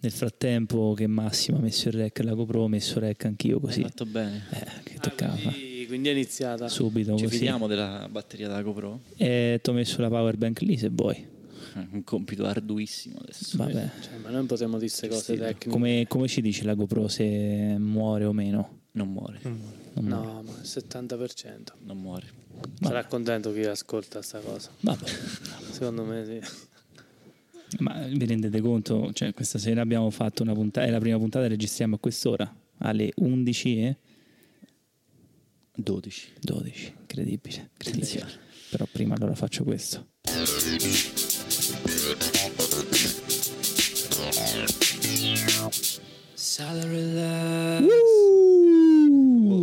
Nel frattempo che Massimo ha messo il rec, la GoPro ho messo il rec anch'io, così. Hai fatto bene. Che toccava. Quindi è iniziata. Subito. Ci fidiamo della batteria della GoPro? Ti ho messo la power bank lì se vuoi. Un compito arduissimo adesso. Vabbè. Cioè, ma noi potremmo dire queste cose tecniche. Come ci dice la GoPro se muore o meno? Non muore. No, ma il 70%. Non muore. Sarà contento chi ascolta sta cosa. Vabbè. Secondo me sì. Ma vi rendete conto? Cioè, questa sera abbiamo fatto una puntata, è la prima puntata che registriamo a quest'ora, alle 11:12. Incredibile. Però prima allora faccio questo.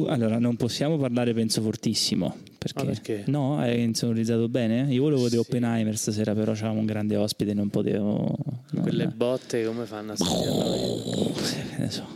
Allora, non possiamo parlare penso fortissimo. Perché? No, hai insonorizzato bene? Io volevo vedere Oppenheimer stasera, però c'avevamo un grande ospite e non potevo. Quelle botte come fanno a sentire? Adesso,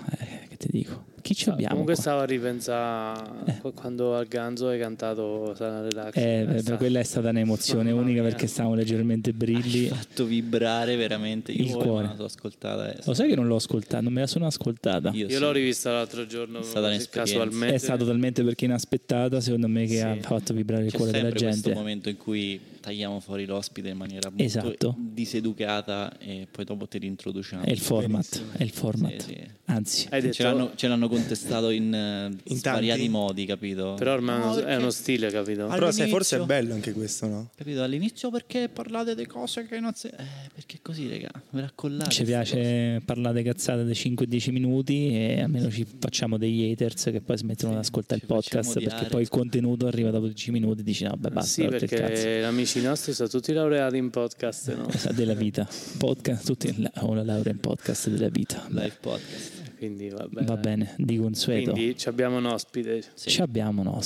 che ti dico? Chi ci abbiamo? Comunque qua? Stavo a ripensare quando al Ganzo hai cantato Sana Relax. Quella è stata un'emozione unica perché stavamo leggermente brilli. Hai fatto vibrare veramente il cuore. Non l'ho ascoltata. Lo sai che non l'ho ascoltata, non me la sono ascoltata. Io l'ho rivista l'altro giorno, casualmente. È stato talmente perché inaspettata, secondo me, che ha fatto vibrare il cuore della gente. C'è sempre questo momento in cui tagliamo fuori l'ospite in maniera molto diseducata e poi dopo ti rintroduciamo. È il format. Sì. Anzi, ce l'hanno contestato in svariati modi, capito? Però ormai è uno stile, capito? Però sai, forse è bello anche questo, no? Capito? All'inizio perché parlate di cose che non si... perché così, raga, ve raccollate. Ci piace parlare cazzate da 5-10 minuti e almeno ci facciamo degli haters che poi smettono di ascoltare il podcast odiare, perché poi il contenuto arriva dopo 10 minuti e dici no, beh, basta. Sì, perché gli amici nostri sono tutti laureati in podcast, no? Della vita. Podcast, tutti ho la laurea in podcast della vita. Live podcast. Quindi va bene, di consueto. Quindi ci abbiamo un ospite.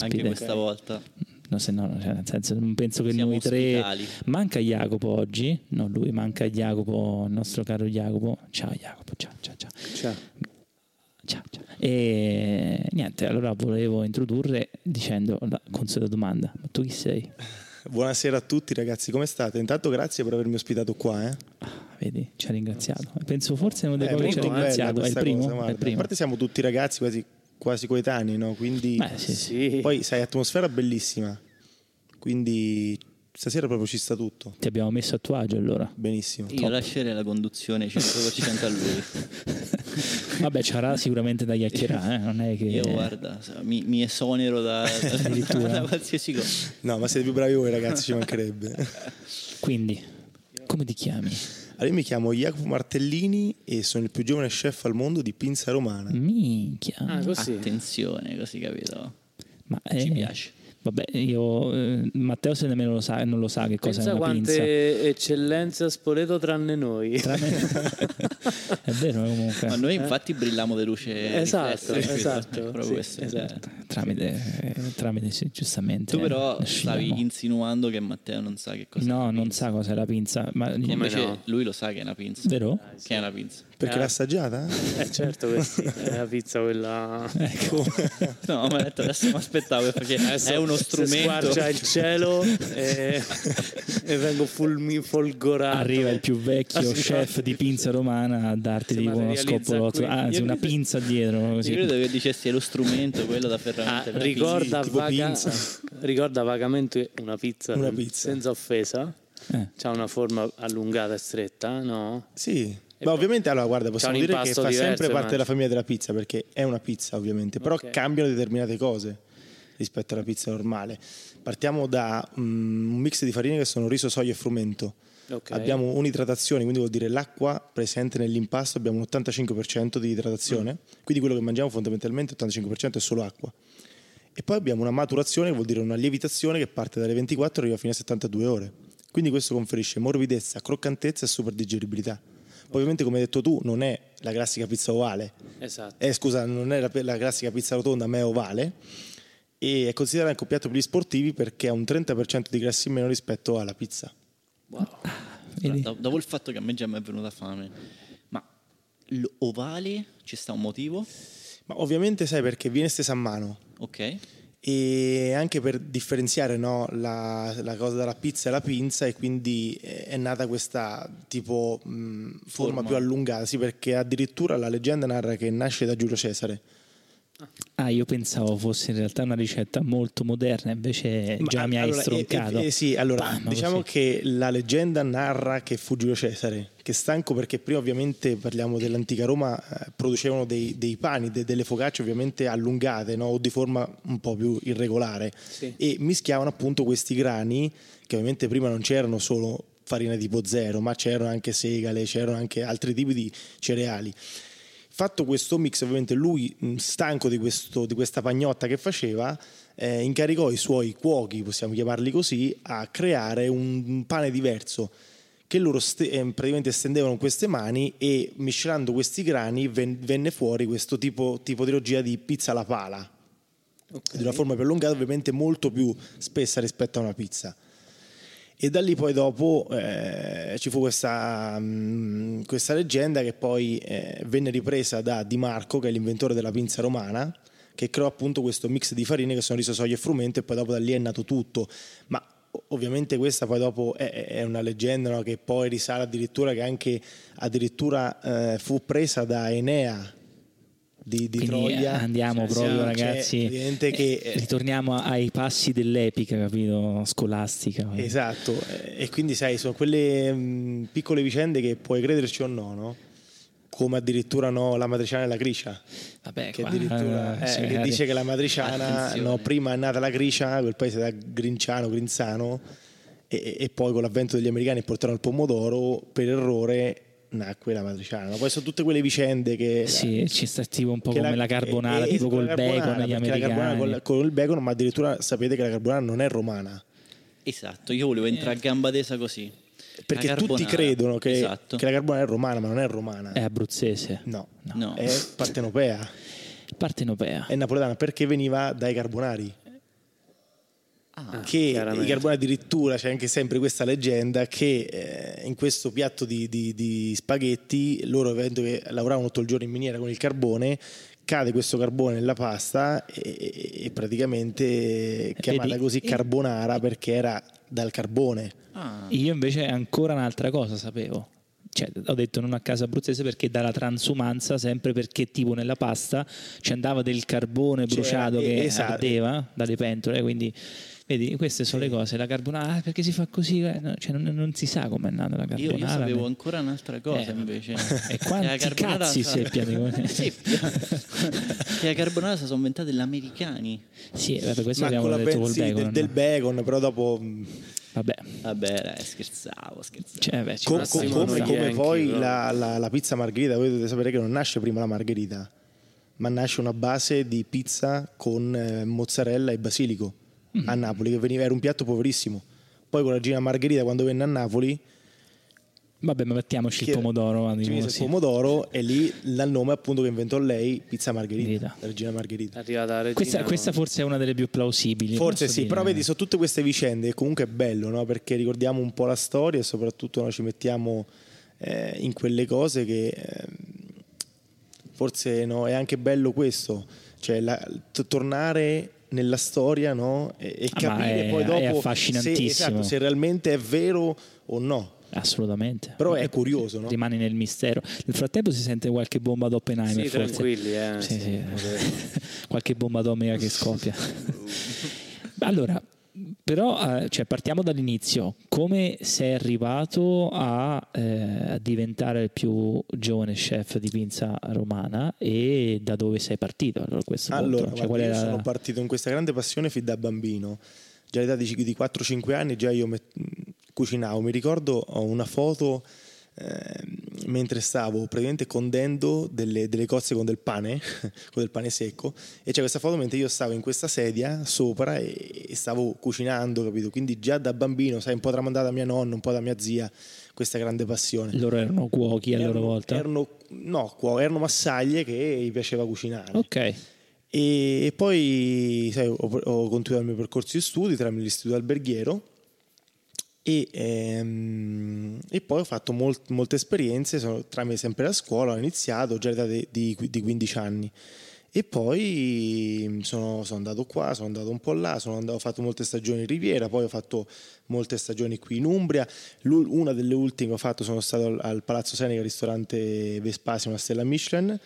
Anche questa volta. No, se no, cioè, nel senso, non penso che siamo noi tre. Ospitali. Manca Jacopo oggi, non lui, manca Jacopo, il nostro caro Jacopo. Ciao Jacopo, ciao. E niente, allora volevo introdurre dicendo la consueta domanda. Ma tu chi sei? Buonasera a tutti ragazzi, come state? Intanto grazie per avermi ospitato qua, Vedi, ci ha ringraziato. Penso forse uno dei pochi ci ha ringraziato, è il primo. A parte siamo tutti ragazzi quasi coetanei, no? Quindi sì. Poi sai, atmosfera bellissima. Quindi stasera proprio ci sta tutto. Ti abbiamo messo a tuo agio allora. Benissimo. Io lascerei la conduzione 100% a lui. Vabbè, ci avrà sicuramente da chiacchierare, non è che... Io guarda, mi esonero da qualsiasi cosa. No, ma siete più bravi voi ragazzi, ci mancherebbe. Quindi, come ti chiami? Allora, io mi chiamo Jacopo Martellini e sono il più giovane chef al mondo di pinza romana. Minchia. Così. Attenzione, così capito. Ma ci piace. Vabbè, Matteo se nemmeno non lo sa che cosa è una pinza. Pensa quante eccellenze a Spoleto tranne noi. È vero comunque. Ma noi infatti brilliamo di luce. Esatto. Tramite sì, giustamente. Tu però stavi insinuando che Matteo non sa che cosa è. No, non sa cosa è la pinza, ma invece lui lo sa che è una pinza. Vero? Che è una pinza. Perché l'ha assaggiata? Certo che sì, è la pizza quella. Ecco. No, ma adesso mi aspettavo perché è uno strumento. Squarcia il cielo e vengo folgorato. Arriva il più vecchio chef di pinza romana a darti tipo uno scopolo, anzi una pinza dietro. Così. Io credo che dicessi è lo strumento quello da ferramenta. Ricorda vagamente una pizza. Una pizza. Senza offesa. C'ha una forma allungata e stretta, no? Sì. Ma ovviamente, allora guarda, possiamo dire che fa sempre parte della famiglia della pizza, perché è una pizza ovviamente, però cambiano determinate cose rispetto alla pizza normale. Partiamo da un mix di farine che sono riso, soia e frumento. Abbiamo un'idratazione, quindi vuol dire l'acqua presente nell'impasto, abbiamo un 85% di idratazione, quindi quello che mangiamo fondamentalmente 85% è solo acqua. E poi abbiamo una maturazione, che vuol dire una lievitazione che parte dalle 24 e arriva fino a 72 ore. Quindi questo conferisce morbidezza, croccantezza e super digeribilità. Ovviamente, come hai detto tu, non è la classica pizza ovale. Esatto. Non è la classica pizza rotonda, ma è ovale. E è considerata anche un piatto per gli sportivi perché ha un 30% di grassi in meno rispetto alla pizza. Wow. Dopo il fatto che a me già mi è venuta fame. Ma l'ovale ci sta un motivo? Ma ovviamente sai perché viene stesa a mano. Ok. e anche per differenziare, no, la cosa dalla pizza e la pinza, e quindi è nata questa tipo forma più allungata, sì, perché addirittura la leggenda narra che nasce da Giulio Cesare. Ah, io pensavo fosse in realtà una ricetta molto moderna, invece già mi hai stroncato. Sì, allora diciamo così, che la leggenda narra che fu Giulio Cesare, che stanco, perché prima ovviamente parliamo dell'antica Roma, producevano dei pani, delle focacce ovviamente allungate, no? O di forma un po' più irregolare, sì, e mischiavano appunto questi grani, che ovviamente prima non c'erano solo farina tipo zero, ma c'erano anche segale, c'erano anche altri tipi di cereali. Fatto questo mix, ovviamente lui, stanco di questa pagnotta che faceva, incaricò i suoi cuochi, possiamo chiamarli così, a creare un pane diverso, che loro praticamente stendevano queste mani, e miscelando questi grani venne fuori questo tipo tipologia di pizza alla pala, okay, di una forma più allungata, ovviamente molto più spessa rispetto a una pizza. E da lì poi dopo ci fu questa leggenda che poi venne ripresa da Di Marco, che è l'inventore della pinza romana, che creò appunto questo mix di farine che sono riso, soia e frumento, e poi dopo da lì è nato tutto. Ma ovviamente questa poi dopo è una leggenda, no? Che poi risale addirittura fu presa da Enea di Troia. Andiamo proprio, ragazzi, ritorniamo ai passi dell'epica, capito? Scolastica. Esatto. E quindi sai, sono quelle piccole vicende che puoi crederci o no, no? Come addirittura, no, la matriciana e la griscia. Vabbè, che addirittura che dice che la matriciana, no, prima è nata la griscia, quel paese da Grinzano, e poi con l'avvento degli americani portarono il pomodoro, per errore nacque la matriciana. Poi sono tutte quelle vicende che sì, ci sta tipo un po' come la carbonara, tipo col bacon, gli americani. La carbonara con il bacon, ma addirittura sapete che la carbonara non è romana. Esatto, io volevo entrare a gamba tesa così. Perché tutti credono che la carbonara è romana, ma non è romana. È abruzzese. No. È partenopea. Partenopea. È napoletana perché veniva dai carbonari. Che i carbonari, addirittura c'è anche sempre questa leggenda che in questo piatto di spaghetti, loro avendo che lavoravano 8 giorni in miniera con il carbone, cade questo carbone nella pasta e praticamente chiamata così carbonara perché era dal carbone. Io invece ancora un'altra cosa sapevo, cioè, ho detto non a caso abruzzese perché dalla transumanza, sempre perché tipo nella pasta ci andava del carbone bruciato che ardeva dalle pentole, quindi vedi, queste sono le cose. La carbonara, perché si fa così, cioè, non si sa com'è nata la carbonara. Io sapevo ancora un'altra cosa invece. E quanti cazzi seppiano con che la carbonara sono inventate gli americani. Sì, questo abbiamo detto col bacon, del bacon, però dopo Vabbè, dai, scherzavo. Cioè, beh, come poi la pizza margherita, voi dovete sapere che non nasce prima la margherita, ma nasce una base di pizza con mozzarella e basilico a Napoli, che era un piatto poverissimo. Poi con la regina Margherita, quando venne a Napoli, vabbè, ma mettiamoci il pomodoro, e lì dal nome appunto che inventò lei, pizza margherita, la regina Margherita. Arrivata la regina, questa forse è una delle più plausibili. Forse sì, però vedi, sono tutte queste vicende che comunque è bello, no? Perché ricordiamo un po' la storia e soprattutto noi ci mettiamo in quelle cose che forse, no, è anche bello questo, cioè tornare nella storia, no? E capire poi dopo se realmente è vero o no. Assolutamente. Però è curioso, no? Rimane nel mistero. Nel frattempo si sente qualche bomba ad Oppenheimer. Sì, forse. Tranquilli, sì. Qualche bomba atomica che scoppia. Allora, però cioè, partiamo dall'inizio. Come sei arrivato a diventare il più giovane chef di pinza romana, e da dove sei partito? Io sono partito con questa grande passione fin da bambino. Già all'età di 4-5 anni già io cucinavo. Mi ricordo, ho una foto mentre stavo praticamente condendo delle cozze con del pane con del pane secco, e c'è questa foto mentre io stavo in questa sedia sopra e stavo cucinando, capito? Quindi già da bambino, sai, un po' tramandata da mia nonna, un po' da mia zia, questa grande passione. Loro erano cuochi a loro volta? Erano massaglie che gli piaceva cucinare. Ok. E poi, sai, ho continuato il mio percorso di studi tramite l'istituto alberghiero, e poi ho fatto molte esperienze tramite sempre la scuola. Ho iniziato già all'età di 15 anni E poi sono andato qua, sono andato un po' là, ho fatto molte stagioni in Riviera, poi ho fatto molte stagioni qui in Umbria. Una delle ultime che ho fatto sono stato al Palazzo Seneca, al ristorante Vespasia, una stella Michelin.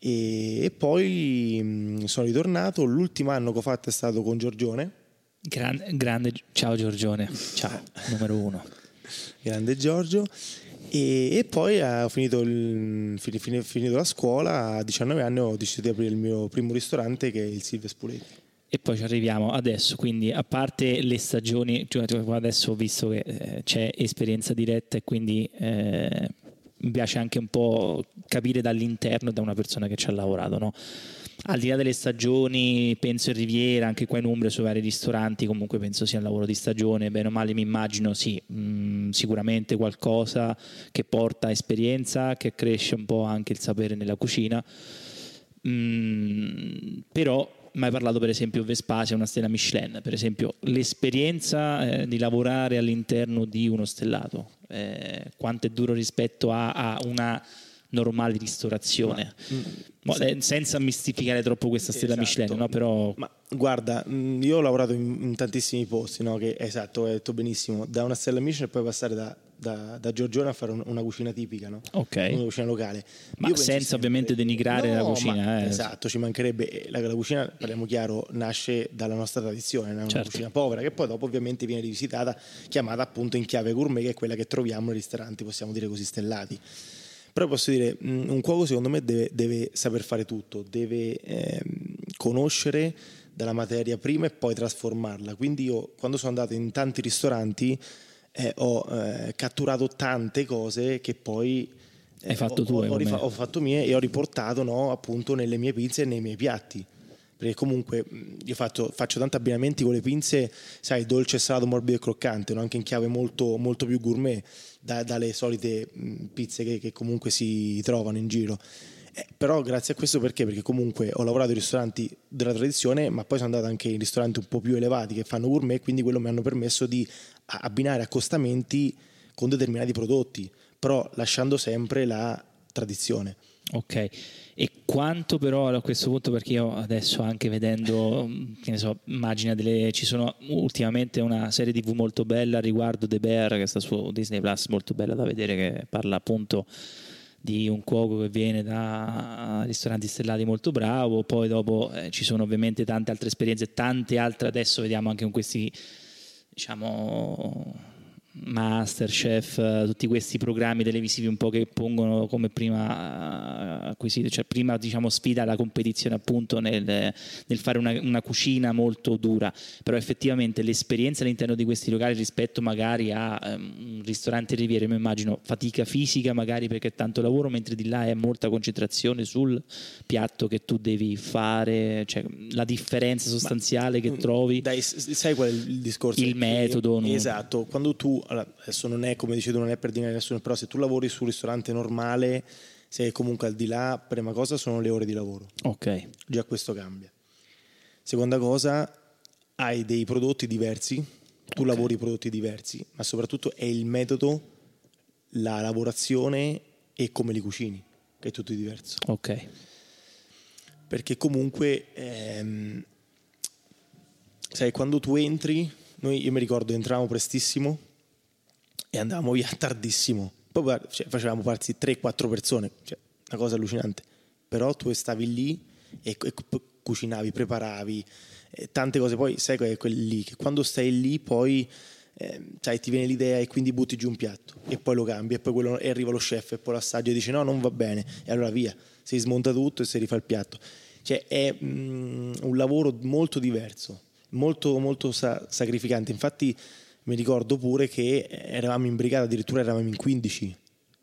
E poi sono ritornato. L'ultimo anno che ho fatto è stato con Giorgione. Grande, ciao Giorgione, ciao, numero 1. Grande Giorgio. E poi ho finito la scuola, a 19 anni ho deciso di aprire il mio primo ristorante, che è il Silver Spoleti. E poi ci arriviamo adesso, quindi a parte le stagioni, adesso ho visto che c'è esperienza diretta e quindi mi piace anche un po' capire dall'interno, da una persona che ci ha lavorato, no? Al di là delle stagioni, penso in Riviera, anche qua in Umbria, sui vari ristoranti, comunque penso sia un lavoro di stagione, bene o male mi immagino, sì, sicuramente qualcosa che porta esperienza, che cresce un po' anche il sapere nella cucina, però mai parlato per esempio Vespasia, una stella Michelin, per esempio l'esperienza di lavorare all'interno di uno stellato, quanto è duro rispetto a una normale ristorazione, senza mistificare troppo questa stella, esatto, Michelin, no? Però... Ma guarda, io ho lavorato in tantissimi posti, no? Che, esatto, hai detto benissimo, da una stella Michelin e poi passare da Giorgione a fare una cucina tipica, no? Okay. Una cucina locale, ma io senza ovviamente denigrare la cucina, esatto, ci mancherebbe, la cucina, parliamo chiaro, nasce dalla nostra tradizione, una certo. Cucina povera che poi dopo ovviamente viene rivisitata, chiamata appunto in chiave gourmet, che è quella che troviamo nei ristoranti, possiamo dire così, stellati. Però posso dire, un cuoco secondo me deve saper fare tutto, deve conoscere dalla materia prima e poi trasformarla. Quindi io, quando sono andato in tanti ristoranti, ho catturato tante cose che poi ho fatto mie e ho riportato, no, appunto nelle mie pizze e nei miei piatti. Perché comunque io faccio tanti abbinamenti con le pinze, sai, dolce, salato, morbido e croccante, no? Anche in chiave molto, molto più gourmet dalle solite pizze che comunque si trovano in giro. Però grazie a questo, perché comunque ho lavorato in ristoranti della tradizione, ma poi sono andato anche in ristoranti un po' più elevati che fanno gourmet, quindi quello mi hanno permesso di abbinare accostamenti con determinati prodotti, però lasciando sempre la tradizione. Ok, e quanto però a questo punto, perché io adesso anche vedendo, che ne so, immagina ci sono ultimamente una serie TV molto bella riguardo The Bear, che sta su Disney Plus, molto bella da vedere, che parla appunto di un cuoco che viene da ristoranti stellati molto bravo, poi dopo ci sono ovviamente tante altre esperienze, tante altre, adesso vediamo anche con questi, diciamo... Masterchef, tutti questi programmi televisivi un po' che pongono come prima acquisito, cioè prima diciamo sfida alla competizione appunto nel fare una cucina molto dura, però effettivamente l'esperienza all'interno di questi locali rispetto magari a un ristorante Riviera, mi immagino fatica fisica magari perché è tanto lavoro, mentre di là è molta concentrazione sul piatto che tu devi fare, cioè la differenza sostanziale che trovi. Dai, sai qual è il discorso? Il metodo. Esatto, quando tu... Allora, adesso non è, come dici tu, non è per dire a nessuno, però se tu lavori sul ristorante normale, se comunque al di là, prima cosa sono le ore di lavoro. Ok. Già questo cambia. Seconda cosa, hai dei prodotti diversi, tu okay. Lavori prodotti diversi, ma soprattutto è il metodo, la lavorazione e come li cucini, che è tutto diverso. Ok. Perché comunque, sai, quando tu entri, io mi ricordo entravamo prestissimo, e andavamo via tardissimo, poi cioè, facevamo parti 3-4 persone, cioè, una cosa allucinante, però tu stavi lì e cucinavi, preparavi tante cose, poi sai quelli che quando stai lì poi sai, ti viene l'idea e quindi butti giù un piatto e poi lo cambi e poi e arriva lo chef e poi lo assaggia e dice no, non va bene, e allora via, si smonta tutto e si rifà il piatto, cioè è un lavoro molto diverso, molto molto sacrificante. Infatti mi ricordo pure che eravamo in brigata, addirittura eravamo in 15,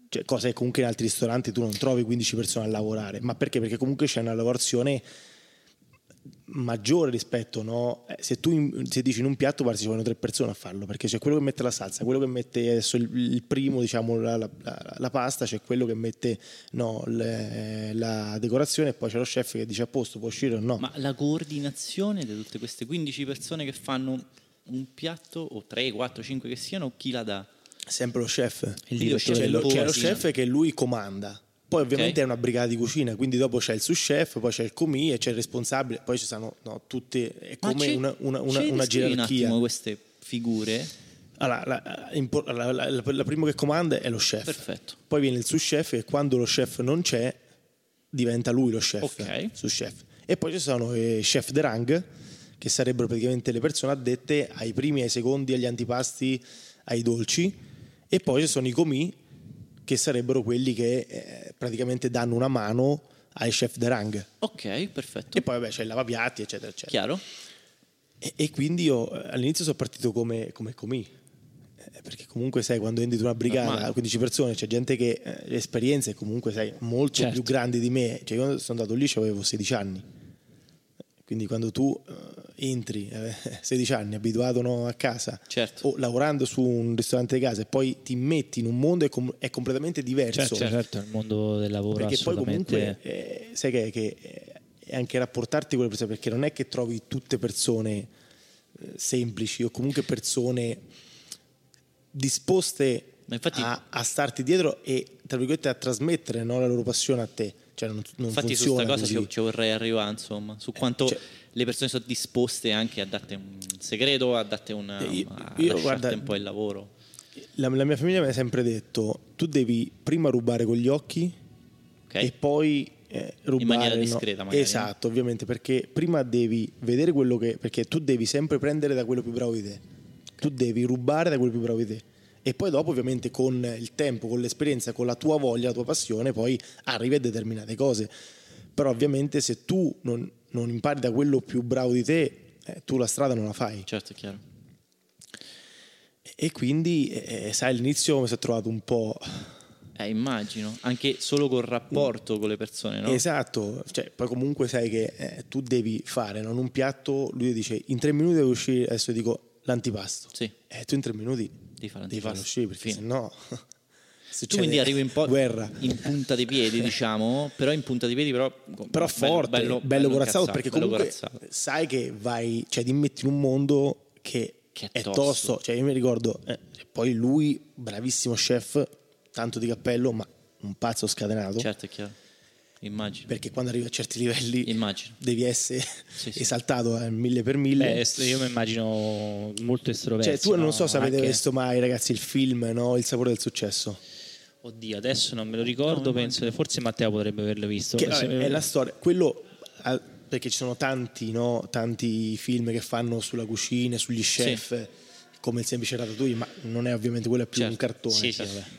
cioè, cosa che comunque in altri ristoranti tu non trovi 15 persone a lavorare, ma perché? Perché comunque c'è una lavorazione maggiore rispetto, no? Se tu se dici in un piatto pare ci vogliono 3 persone a farlo, perché c'è quello che mette la salsa, quello che mette adesso il primo, diciamo la pasta, c'è quello che mette la decorazione e poi c'è lo chef che dice a posto, può uscire o no. Ma la coordinazione di tutte queste 15 persone che fanno... un piatto o 3, 4, 5 che siano, chi la dà? Sempre lo chef. C'è lo chef che lui comanda, Poi ovviamente è una brigata di cucina, quindi dopo c'è il sous chef, poi c'è il commis e c'è il responsabile, poi ci sono tutte, è come una gerarchia. Un attimo queste figure. Allora, la prima che comanda è lo chef. Perfetto. Poi viene il sous chef e quando lo chef non c'è diventa lui lo chef, sous chef. E poi ci sono i chef de rang, che sarebbero praticamente le persone addette ai primi, ai secondi, agli antipasti, ai dolci. E poi ci sono i commis, che sarebbero quelli che praticamente danno una mano ai chef de rang. Ok, perfetto. E poi c'è il lavapiatti, eccetera, eccetera. Chiaro. E quindi io all'inizio sono partito come commis, perché comunque sai, quando entri in una brigata a 15 persone c'è gente che esperienze comunque sai molto più grandi di me. Cioè io sono andato lì, avevo 16 anni. Quindi quando tu entri 16 anni abituato a casa o lavorando su un ristorante di casa e poi ti metti in un mondo è completamente diverso. Certo, il mondo del lavoro, perché assolutamente. Poi comunque sai che anche rapportarti con le persone, perché non è che trovi tutte persone semplici o comunque persone disposte a starti dietro e tra virgolette a trasmettere la loro passione a te. Cioè non infatti su questa cosa ci vorrei arrivare, insomma, su quanto le persone sono disposte anche a darti un segreto, a darti lasciarti un po' il lavoro. La mia famiglia mi ha sempre detto: tu devi prima rubare con gli occhi e poi rubare in maniera discreta, magari. Esatto, ovviamente, perché prima devi vedere quello che, perché tu devi sempre prendere da quello più bravo di te, tu devi rubare da quello più bravo di te. E poi dopo ovviamente con il tempo, con l'esperienza, con la tua voglia, la tua passione, poi arrivi a determinate cose. Però ovviamente se tu non impari da quello più bravo di te, tu la strada non la fai. Certo, è chiaro. E quindi, sai, all'inizio mi sono trovato un po'... immagino, anche solo col rapporto con le persone, no? Esatto, cioè, poi comunque sai che tu devi fare, non un piatto, lui dice in 3 minuti devo uscire, adesso dico l'antipasto. Sì. Tu in 3 minuti... Devi farlo uscire, perché se no tu quindi arrivi un po' guerra. In punta di piedi, diciamo, però forte, bello corazzato, perché comunque corazzato. Sai che vai, cioè ti metti in un mondo che è tosto. Cioè io mi ricordo, poi lui bravissimo chef, tanto di cappello, ma un pazzo scatenato. Certo, è chiaro. Immagino. Perché quando arrivi a certi livelli devi essere esaltato al 1000x1000. Io mi immagino molto estroverso. Cioè, tu non so se avete visto mai, ragazzi, il film, no? Il sapore del successo. Oddio, adesso non me lo ricordo, penso. Forse Matteo potrebbe averlo visto. Che, è la storia. Quello, perché ci sono tanti film che fanno sulla cucina, sugli chef, come il semplice Ratatouille, ma non è ovviamente quello, è più un cartone. Sì.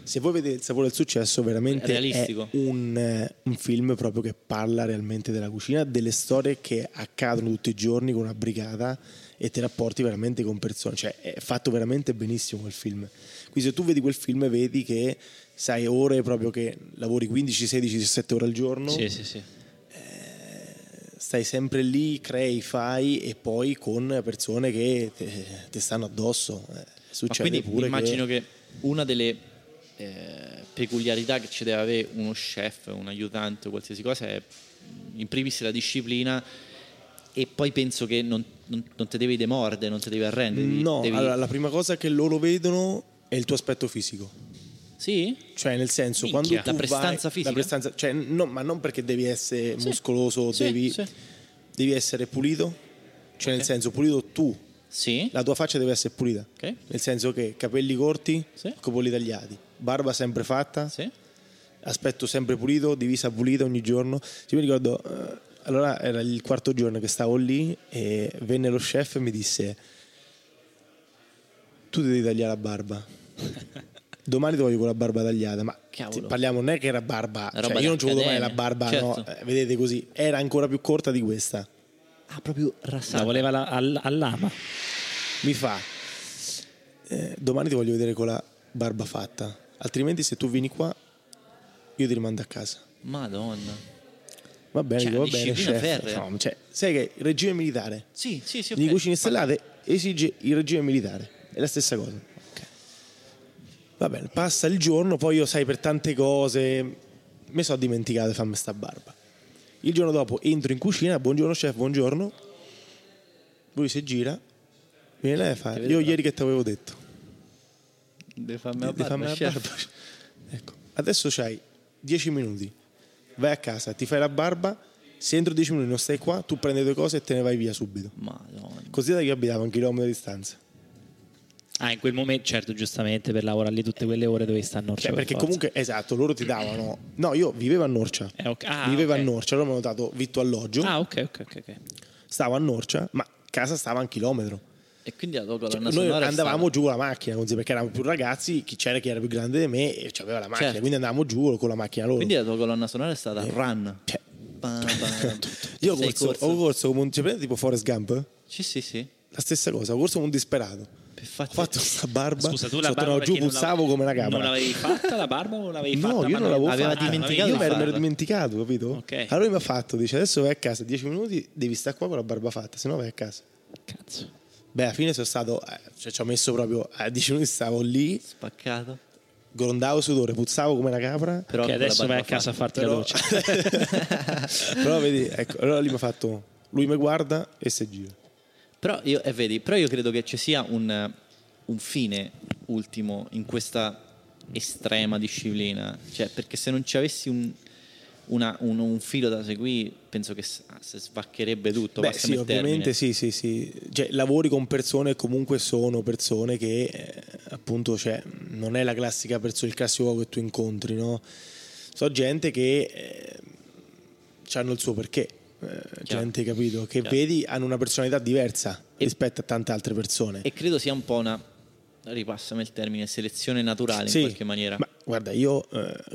Se voi vedete il sapore del successo, veramente realistico. È un film proprio che parla realmente della cucina, delle storie che accadono tutti i giorni con una brigata e ti rapporti veramente con persone. Cioè è fatto veramente benissimo quel film. Quindi se tu vedi quel film vedi che sai ore proprio che lavori 15, 16, 17 ore al giorno. Sì. Stai sempre lì, crei, fai e poi con persone che ti stanno addosso. Succede. Ma quindi pure immagino che una delle peculiarità che ci deve avere uno chef, un aiutante o qualsiasi cosa è in primis la disciplina e poi penso che non ti devi demordere, non ti devi arrendere. No, allora la prima cosa che loro vedono è il tuo aspetto fisico. Sì? Cioè nel senso quando tu la prestanza fisica, la prestanza, cioè, no, ma non perché devi essere muscoloso, devi essere pulito, cioè nel senso pulito tu, la tua faccia deve essere pulita, nel senso che capelli corti, capelli tagliati, barba sempre fatta, aspetto sempre pulito, divisa pulita ogni giorno. Io mi ricordo, allora era il quarto giorno che stavo lì e venne lo chef e mi disse: tu devi tagliare la barba. Domani ti voglio con la barba tagliata. Ma parliamo, non è che era barba, cioè, io non ci volevo mai la barba, no, vedete così. Era ancora più corta di questa. Ah, proprio rassata. La voleva all'ama. Mi fa domani ti voglio vedere con la barba fatta. Altrimenti se tu vieni qua io ti rimando a casa. Madonna. Va bene, cioè, va bene, chef. No, cioè, sai che il regime militare di cucine stellate esige il regime militare. È la stessa cosa. Va bene, passa il giorno, poi io sai per tante cose mi sono dimenticato di farmi sta barba. Il giorno dopo entro in cucina, buongiorno chef, buongiorno. Lui si gira, viene a fare: io ieri che ti avevo detto devi farmi la barba. Ecco, adesso c'hai 10 minuti vai a casa, ti fai la barba, se entro 10 minuti non stai qua, tu prendi le tue cose e te ne vai via subito. Madonna. Così da chi abitava un chilometro di distanza. Ah, in quel momento, certo, giustamente, per lavorare lì tutte quelle ore dove sta a Norcia. Perché per comunque, esatto, loro ti davano. No, io vivevo a Norcia. Okay. Ah, vivevo okay. a Norcia, allora mi hanno dato vitto alloggio. Ah, ok. Stavo a Norcia, ma casa stava a un chilometro. E quindi la colonna noi andavamo giù con la macchina, così, perché eravamo più ragazzi, chi c'era che era più grande di me e aveva la macchina, certo. Quindi andavamo giù con la macchina loro. Quindi la tua colonna sonora è stata Run. Cioè, io ho corso come un tipo Forrest Gump. Sì. La stessa cosa, ho corso come un disperato. Ho fatto questa barba. Scusa, tu la barba giù, puzzavo come una capra. Non l'avevi fatta la barba o l'avevi fatta? No, io non l'avevo fatta. Io me l'ero dimenticato, capito? Okay. Allora mi ha fatto, dice adesso vai a casa 10 minuti, devi stare qua con la barba fatta, se no vai a casa. Cazzo. Beh, alla fine sono stato, cioè ci ho messo proprio a 10 minuti stavo lì, spaccato, grondavo sudore, puzzavo come una capra. Però che adesso vai a casa a farti la doccia. Però vedi, ecco, allora lì mi ha fatto, lui mi guarda e si gira. Però io credo che ci sia un fine ultimo in questa estrema disciplina, cioè, perché se non ci avessi un filo da seguire, penso che si svaccherebbe tutto. Beh, sì, ovviamente sì. Cioè, lavori con persone che comunque sono persone che appunto, cioè, non è la classica persona, il classico che tu incontri, no? So gente che hanno il suo perché. Gente, capito? Che chiaro. Vedi, hanno una personalità diversa rispetto a tante altre persone. E credo sia un po' una, ripassami il termine, selezione naturale, sì, in qualche maniera. Ma guarda, io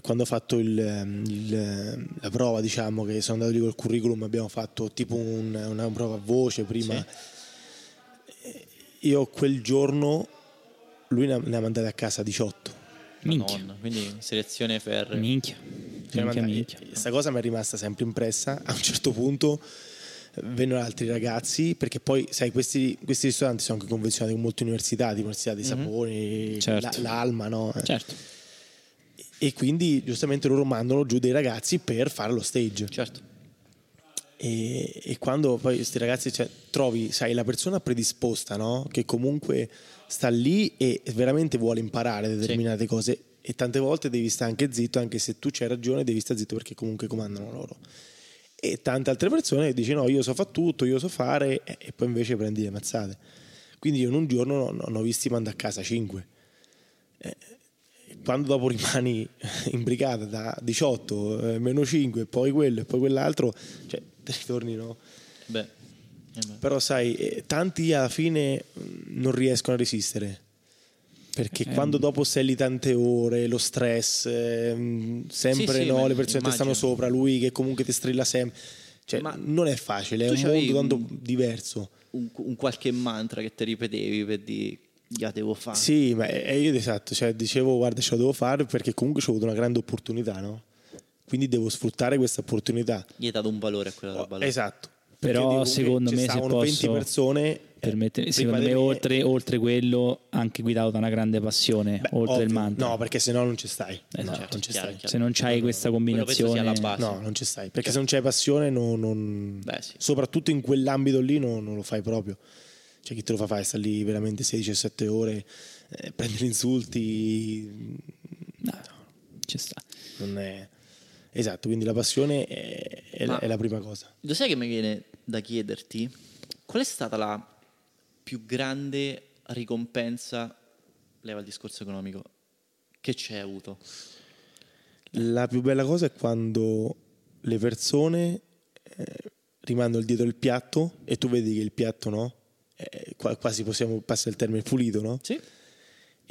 quando ho fatto la prova, diciamo che sono andato lì col curriculum, abbiamo fatto tipo una prova a voce prima, sì. Io quel giorno lui ne ha mandati a casa 18. Madonna, quindi selezione ferrea. Minchia. Questa cosa mi è rimasta sempre impressa. A un certo punto vennero altri ragazzi, perché poi sai questi ristoranti sono anche convenzionati con molte università dei sapori, certo. l'Alma, no? Certo. E quindi giustamente loro mandano giù dei ragazzi per fare lo stage. Certo. E quando poi questi ragazzi, cioè, trovi, sai, la persona predisposta, no? Che comunque sta lì e veramente vuole imparare determinate, sì, cose. E tante volte devi stare anche zitto, anche se tu c'hai ragione, devi stare zitto perché comunque comandano loro. E tante altre persone che dici no, io so fare tutto, io so fare, e poi invece prendi le mazzate. Quindi io in un giorno non ho visti mandare a casa 5. Quando dopo rimani imbricata da 18, meno 5, poi quello e poi quell'altro, cioè te ritorni, no? Beh. Però sai, tanti alla fine non riescono a resistere. Perché quando dopo sei lì tante ore, lo stress, sempre sì, no, le persone che stanno sopra, lui che comunque ti strilla sempre, cioè, ma non è facile, è un mondo tanto diverso. Un qualche mantra che ti ripetevi per dire la devo fare. Sì, ma io esatto, cioè, dicevo guarda ce la devo fare perché comunque ho avuto una grande opportunità, no? Quindi devo sfruttare questa opportunità. Gli hai dato un valore a quella roba. Oh, esatto. Però secondo me se posso 20 persone secondo me oltre quello anche guidato da una grande passione. Beh, oltre il mantra. No, perché se no non ci stai. Se non c'hai questa combinazione alla base. No, non ci stai. Perché se non c'hai passione non... Beh, sì. Soprattutto in quell'ambito lì non lo fai proprio. Cioè chi te lo fa fare? Sta lì veramente 16-17 ore, prende gli insulti. No, ci sta. Non è... Esatto, quindi la passione è la prima cosa. Lo sai che mi viene da chiederti? Qual è stata la più grande ricompensa, leva il discorso economico, che ci hai avuto? La più bella cosa è quando le persone rimandano il dietro il piatto e tu vedi che il piatto, no? Quasi possiamo passare il termine pulito, no? Sì.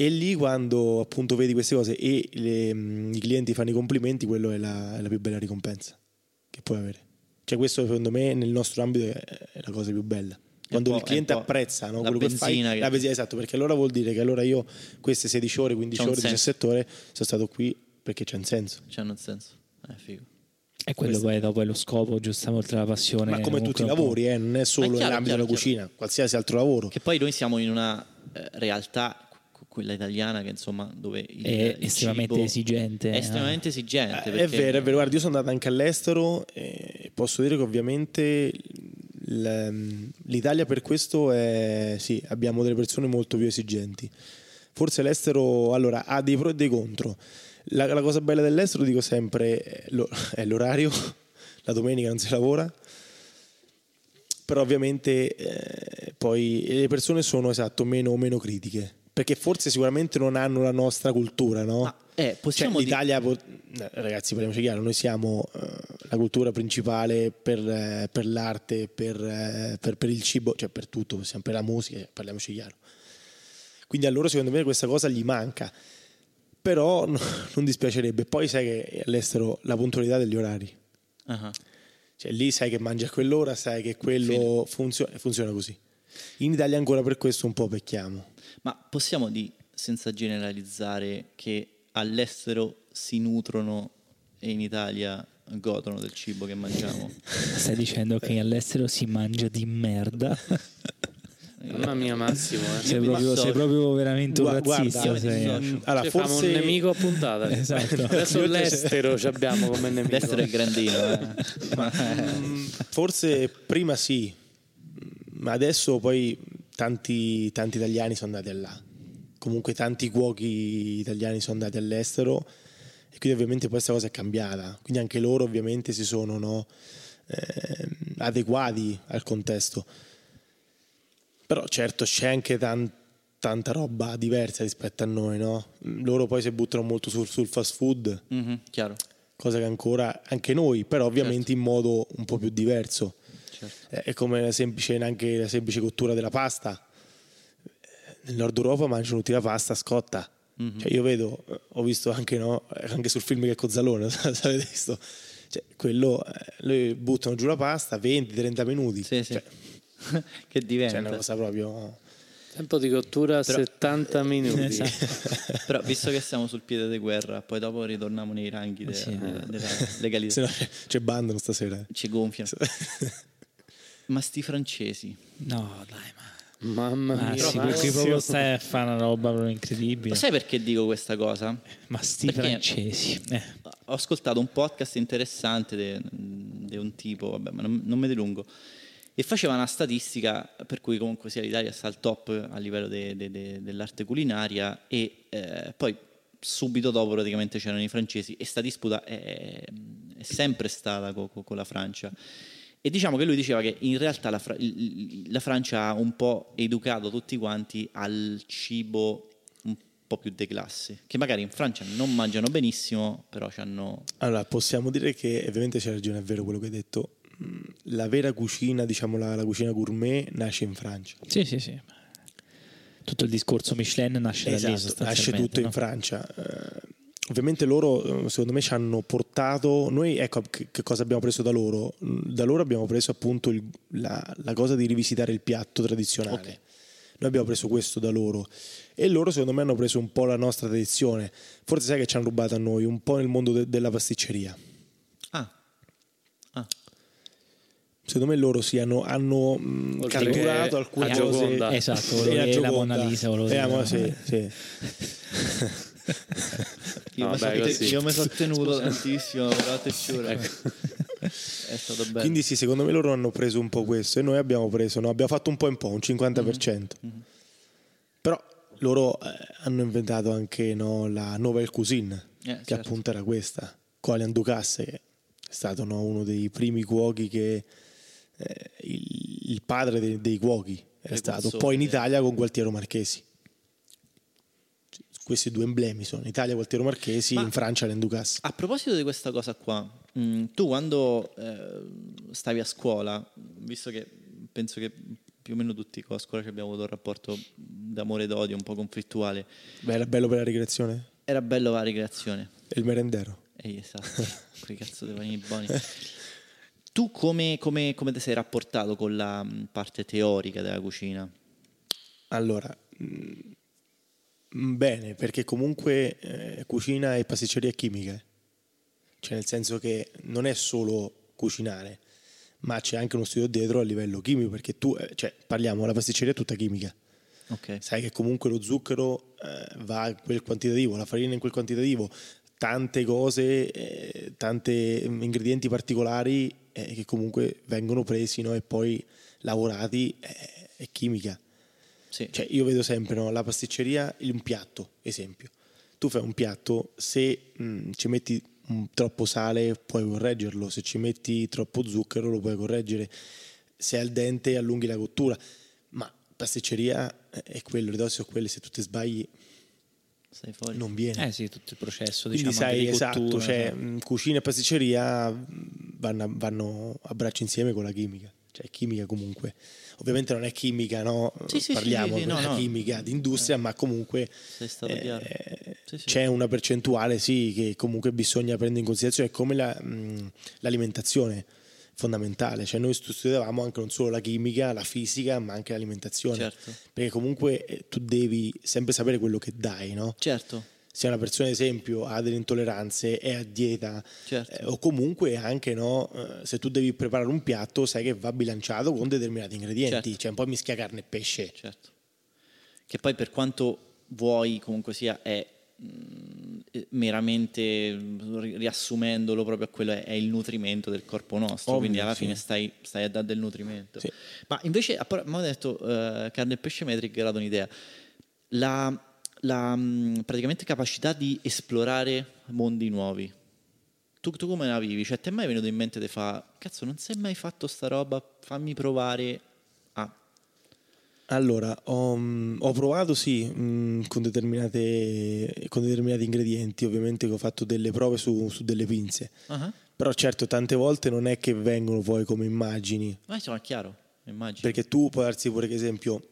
E lì quando appunto vedi queste cose e i clienti fanno i complimenti, quello è la più bella ricompensa che puoi avere. Cioè questo secondo me nel nostro ambito è la cosa più bella. Quando il cliente apprezza, no, quello che fai, la benzina, esatto, perché allora vuol dire che allora io queste 16 ore, 15 ore, 17 ore sono stato qui perché c'è un senso. C'è un senso, è figo. E quello poi dopo è lo scopo, giustamente, oltre alla passione. Ma come tutti i lavori, non è solo nell'ambito della cucina, qualsiasi altro lavoro. Che poi noi siamo in una realtà, quella italiana, che insomma dove è estremamente esigente. È estremamente esigente. È vero. Guarda, io sono andato anche all'estero e posso dire che ovviamente l'Italia per questo è, sì, abbiamo delle persone molto più esigenti. Forse l'estero allora ha dei pro e dei contro. La cosa bella dell'estero, dico sempre, è l'orario, la domenica non si lavora, però ovviamente poi le persone sono, esatto, meno critiche, perché forse sicuramente non hanno la nostra cultura, no? Ah, possiamo cioè, l'Italia, ragazzi, parliamoci chiaro, noi siamo la cultura principale per l'arte, per il cibo, cioè per tutto, per la musica, parliamoci chiaro. Quindi a loro secondo me questa cosa gli manca, però non dispiacerebbe. Poi sai che all'estero la puntualità degli orari, uh-huh, cioè lì sai che mangi a quell'ora, sai che quello funziona così. In Italia ancora per questo un po' pecchiamo. Ma possiamo dire, senza generalizzare, che all'estero si nutrono e in Italia godono del cibo che mangiamo? Stai dicendo che all'estero si mangia di merda? Mamma mia, Massimo, sei proprio veramente un razzista. Allora, cioè, forse un nemico a puntata. Esatto. Adesso l'estero ci abbiamo come nemico. L'estero è grandino. Ma, forse prima sì, ma adesso poi tanti italiani sono andati là. Comunque tanti cuochi italiani sono andati all'estero e quindi ovviamente poi questa cosa è cambiata. Quindi anche loro ovviamente si sono adeguati al contesto. Però certo c'è anche tanta roba diversa rispetto a noi, no? Loro poi si buttano molto sul fast food, mm-hmm, chiaro, cosa che ancora anche noi, però ovviamente certo, in modo un po' più diverso. Certo. È come anche la semplice cottura della pasta. Nel Nord Europa mangiano tutti la pasta scotta. Mm-hmm. Cioè io ho visto anche, no, anche sul film che è Cozzalone, sapete questo? Cioè quello, lui buttano giù la pasta 20-30 minuti. Sì, sì. Cioè, che diventa, cioè, una cosa proprio, tempo di cottura però, 70 minuti, esatto. Però visto che siamo sul piede di guerra, poi dopo ritorniamo nei ranghi della legalità, se no ci bandano stasera, ci gonfiano. Ma sti francesi, no dai, mamma mia, perché proprio stai a fare una roba proprio incredibile. Ma sai perché dico questa cosa? Ma sti perché francesi, ho ascoltato un podcast interessante di un tipo, vabbè, ma non mi dilungo, e faceva una statistica per cui comunque sia l'Italia sta al top a livello dell'arte culinaria, e poi subito dopo praticamente c'erano i francesi, e sta disputa è sempre stata con la Francia. E diciamo che lui diceva che in realtà la Francia ha un po' educato tutti quanti al cibo un po' più de classe, che magari in Francia non mangiano benissimo, però c'hanno... Allora, possiamo dire che ovviamente c'è ragione, è vero quello che hai detto. La vera cucina, diciamo la cucina gourmet, nasce in Francia. Sì, sì, sì. Tutto il discorso Michelin nasce, esatto, da lì sostanzialmente. Nasce tutto, no? In Francia. Ovviamente loro, secondo me, ci hanno portato... Noi, ecco, che cosa abbiamo preso da loro? Da loro abbiamo preso appunto la cosa di rivisitare il piatto tradizionale. Okay. Noi abbiamo preso questo da loro. E loro, secondo me, hanno preso un po' la nostra tradizione. Forse sai che ci hanno rubato a noi? Un po' nel mondo della pasticceria. Ah. Secondo me loro hanno catturato alcune cose. Esatto, la Mona Lisa. Sì. Io mi sono tenuto tantissimo, però te giuro. È stato bello. Quindi sì, secondo me loro hanno preso un po' questo e noi abbiamo preso, no, abbiamo fatto un po', un 50%. Mm-hmm. Però loro hanno inventato anche, no, la nouvelle cuisine, che certo, appunto era questa, con Alain Ducasse, che è stato, no, uno dei primi cuochi che... il padre dei cuochi è stato poi in Italia con Gualtiero Marchesi. Questi due emblemi sono in Italia Gualtiero Marchesi, in Francia Alain Ducasse. A proposito di questa cosa qua, tu quando stavi a scuola, visto che penso che più o meno tutti qua a scuola abbiamo avuto un rapporto d'amore e d'odio un po' conflittuale. Beh, era bello per la ricreazione? Era bello per la ricreazione e il merendero. Esatto, quei cazzo dei panini buoni. Tu come ti sei rapportato con la parte teorica della cucina? Allora, bene, perché comunque cucina e pasticceria chimica, cioè nel senso che non è solo cucinare, ma c'è anche uno studio dietro a livello chimico, perché tu, cioè parliamo, la pasticceria è tutta chimica. Okay. Sai che comunque lo zucchero va in quel quantitativo, la farina in quel quantitativo, tante cose, tanti ingredienti particolari che comunque vengono presi, no, e poi lavorati, è chimica. Sì. Cioè io vedo sempre, no, la pasticceria, un piatto, esempio, tu fai un piatto, se ci metti troppo sale puoi correggerlo, se ci metti troppo zucchero lo puoi correggere, se è al dente allunghi la cottura, ma pasticceria è quello, le dosi sono quelle, se tu te sbagli sei fuori. Non viene. Sì, tutto il processo, diciamo, quindi sai, di esatto, cottura, cioè, cucina e pasticceria vanno a braccio insieme con la chimica. Cioè chimica comunque, ovviamente non è chimica, no? Sì, parliamo di una chimica di industria, ma comunque c'è una percentuale che comunque bisogna prendere in considerazione, è come l'alimentazione fondamentale, cioè noi studiavamo anche non solo la chimica, la fisica, ma anche l'alimentazione, certo. Perché comunque tu devi sempre sapere quello che dai, no? Certo. Se una persona, ad esempio, ha delle intolleranze, è a dieta, certo. O comunque anche, no, se tu devi preparare un piatto, sai che va bilanciato con determinati ingredienti, certo. Cioè un po' mischia carne e pesce. Certo. Che poi per quanto vuoi, comunque sia, è meramente, riassumendolo proprio a quello, è il nutrimento del corpo nostro. Ovvio, quindi alla fine stai a dare del nutrimento. Sì. Ma invece, abbiamo detto carne e pesce, mi hai triggerato un'idea. La praticamente capacità di esplorare mondi nuovi. Tu come la vivi? Cioè, ti è mai venuto in mente di fare, cazzo, non sei mai fatto sta roba, fammi provare . Allora, ho provato con determinati ingredienti, ovviamente che ho fatto delle prove su delle pinze. Uh-huh. Però certo, tante volte non è che vengono poi come immagini. Ma insomma, è chiaro, immagini. Perché tu puoi darsi pure che, esempio,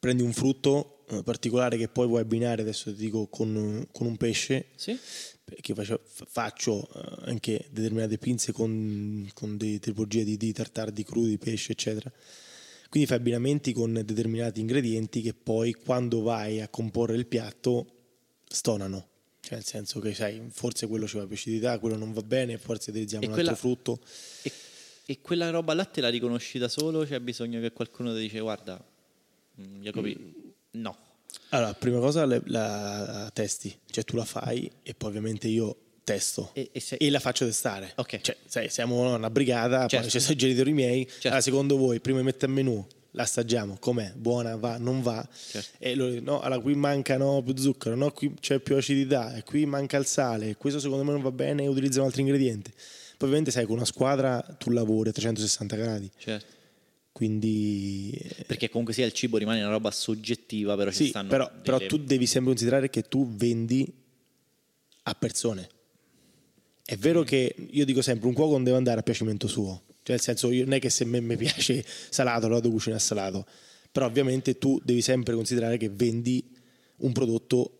prendi un frutto particolare che poi vuoi abbinare, adesso ti dico, con un pesce, sì? Perché faccio anche determinate pinze con delle tipologie di tartare di crudi, di pesce, eccetera, quindi fai abbinamenti con determinati ingredienti che poi quando vai a comporre il piatto stonano, cioè nel senso che sai, forse quello c'è la pescidità, quello non va bene, forse utilizziamo altro frutto, e quella roba là te la riconosci da solo, c'è bisogno che qualcuno ti dice guarda Jacopi, no. Allora, prima cosa la testi, cioè tu la fai e poi ovviamente io testo e la faccio testare. Okay. Cioè, sai, siamo una brigata, certo. Poi ci sono i genitori miei, certo. Allora, secondo voi, prima di mettere a menù, la assaggiamo, com'è? Buona, va, non va? Certo. E loro dicono, no, allora qui manca più zucchero, no, qui c'è più acidità, qui manca il sale, questo secondo me non va bene, e utilizzano altri ingredienti. Poi ovviamente sai, con una squadra tu lavori a 360 gradi. Certo. Quindi perché comunque sia il cibo rimane una roba soggettiva, però sì, ci stanno però tu devi sempre considerare che tu vendi a persone. È vero che io dico sempre, un cuoco non deve andare a piacimento suo, cioè nel senso, io non è che se mi piace salato lo vado a cucinare salato, però ovviamente tu devi sempre considerare che vendi un prodotto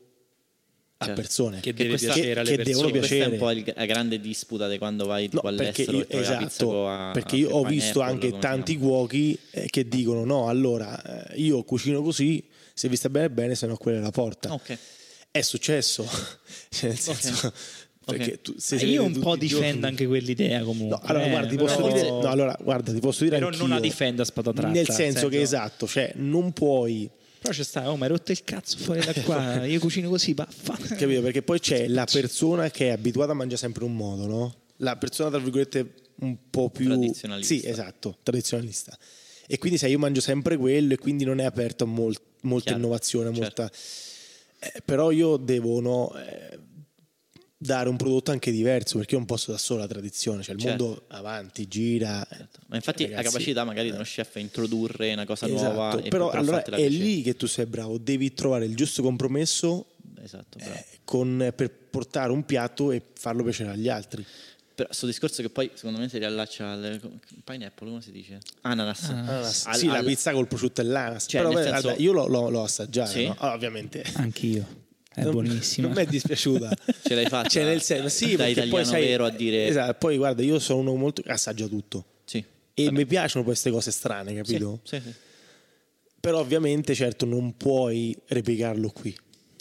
a persone che devono piacere. Questa è un po' la grande disputa di quando vai tipo all'estero, perché io ho visto anche tanti cuochi che dicono no, allora io cucino così, se vi sta bene bene, se no quella è la porta. Okay. È successo, cioè, nel senso, okay. Perché tu, se io un po' difendo anche quell'idea comunque. No, allora, guarda, ti posso dire, no, allora guarda, ti posso dire, però anch'io, non la difendo a spada tratta, nel senso che esatto, cioè non puoi. Però c'è sta, oh, ma hai rotto il cazzo fuori da qua, io cucino così, baffa. Capito? Perché poi c'è la persona che è abituata a mangiare sempre in un modo, no? La persona, tra virgolette, un po' più tradizionalista. Sì, esatto, tradizionalista. E quindi sai, io mangio sempre quello e quindi non è aperto a molta chiaro, innovazione, certo. Però io devo dare un prodotto anche diverso, perché io non posso da sola la tradizione, cioè il certo. mondo avanti gira, certo. Ma infatti ragazzi, la capacità magari di uno chef è introdurre una cosa esatto. nuova, però allora è piacere. Lì che tu sei bravo, devi trovare il giusto compromesso, esatto, per portare un piatto e farlo piacere agli altri. Però sto discorso che poi secondo me si riallaccia al pineapple, come si dice? Ananas. Ananas. Sì, la pizza col prosciutto e l'ananas, cioè, però senso, vabbè, io l'ho assaggiata, sì? No? Allora, ovviamente anch'io è buonissima, non mi è dispiaciuta. Ce l'hai fatta, cioè, nel senso, sì, da italiano poi, sai, vero a dire, esatto, poi guarda, io sono uno molto assaggia tutto, sì, e vabbè, mi piacciono queste cose strane, capito? Sì, sì, sì. Però ovviamente certo non puoi replicarlo qui,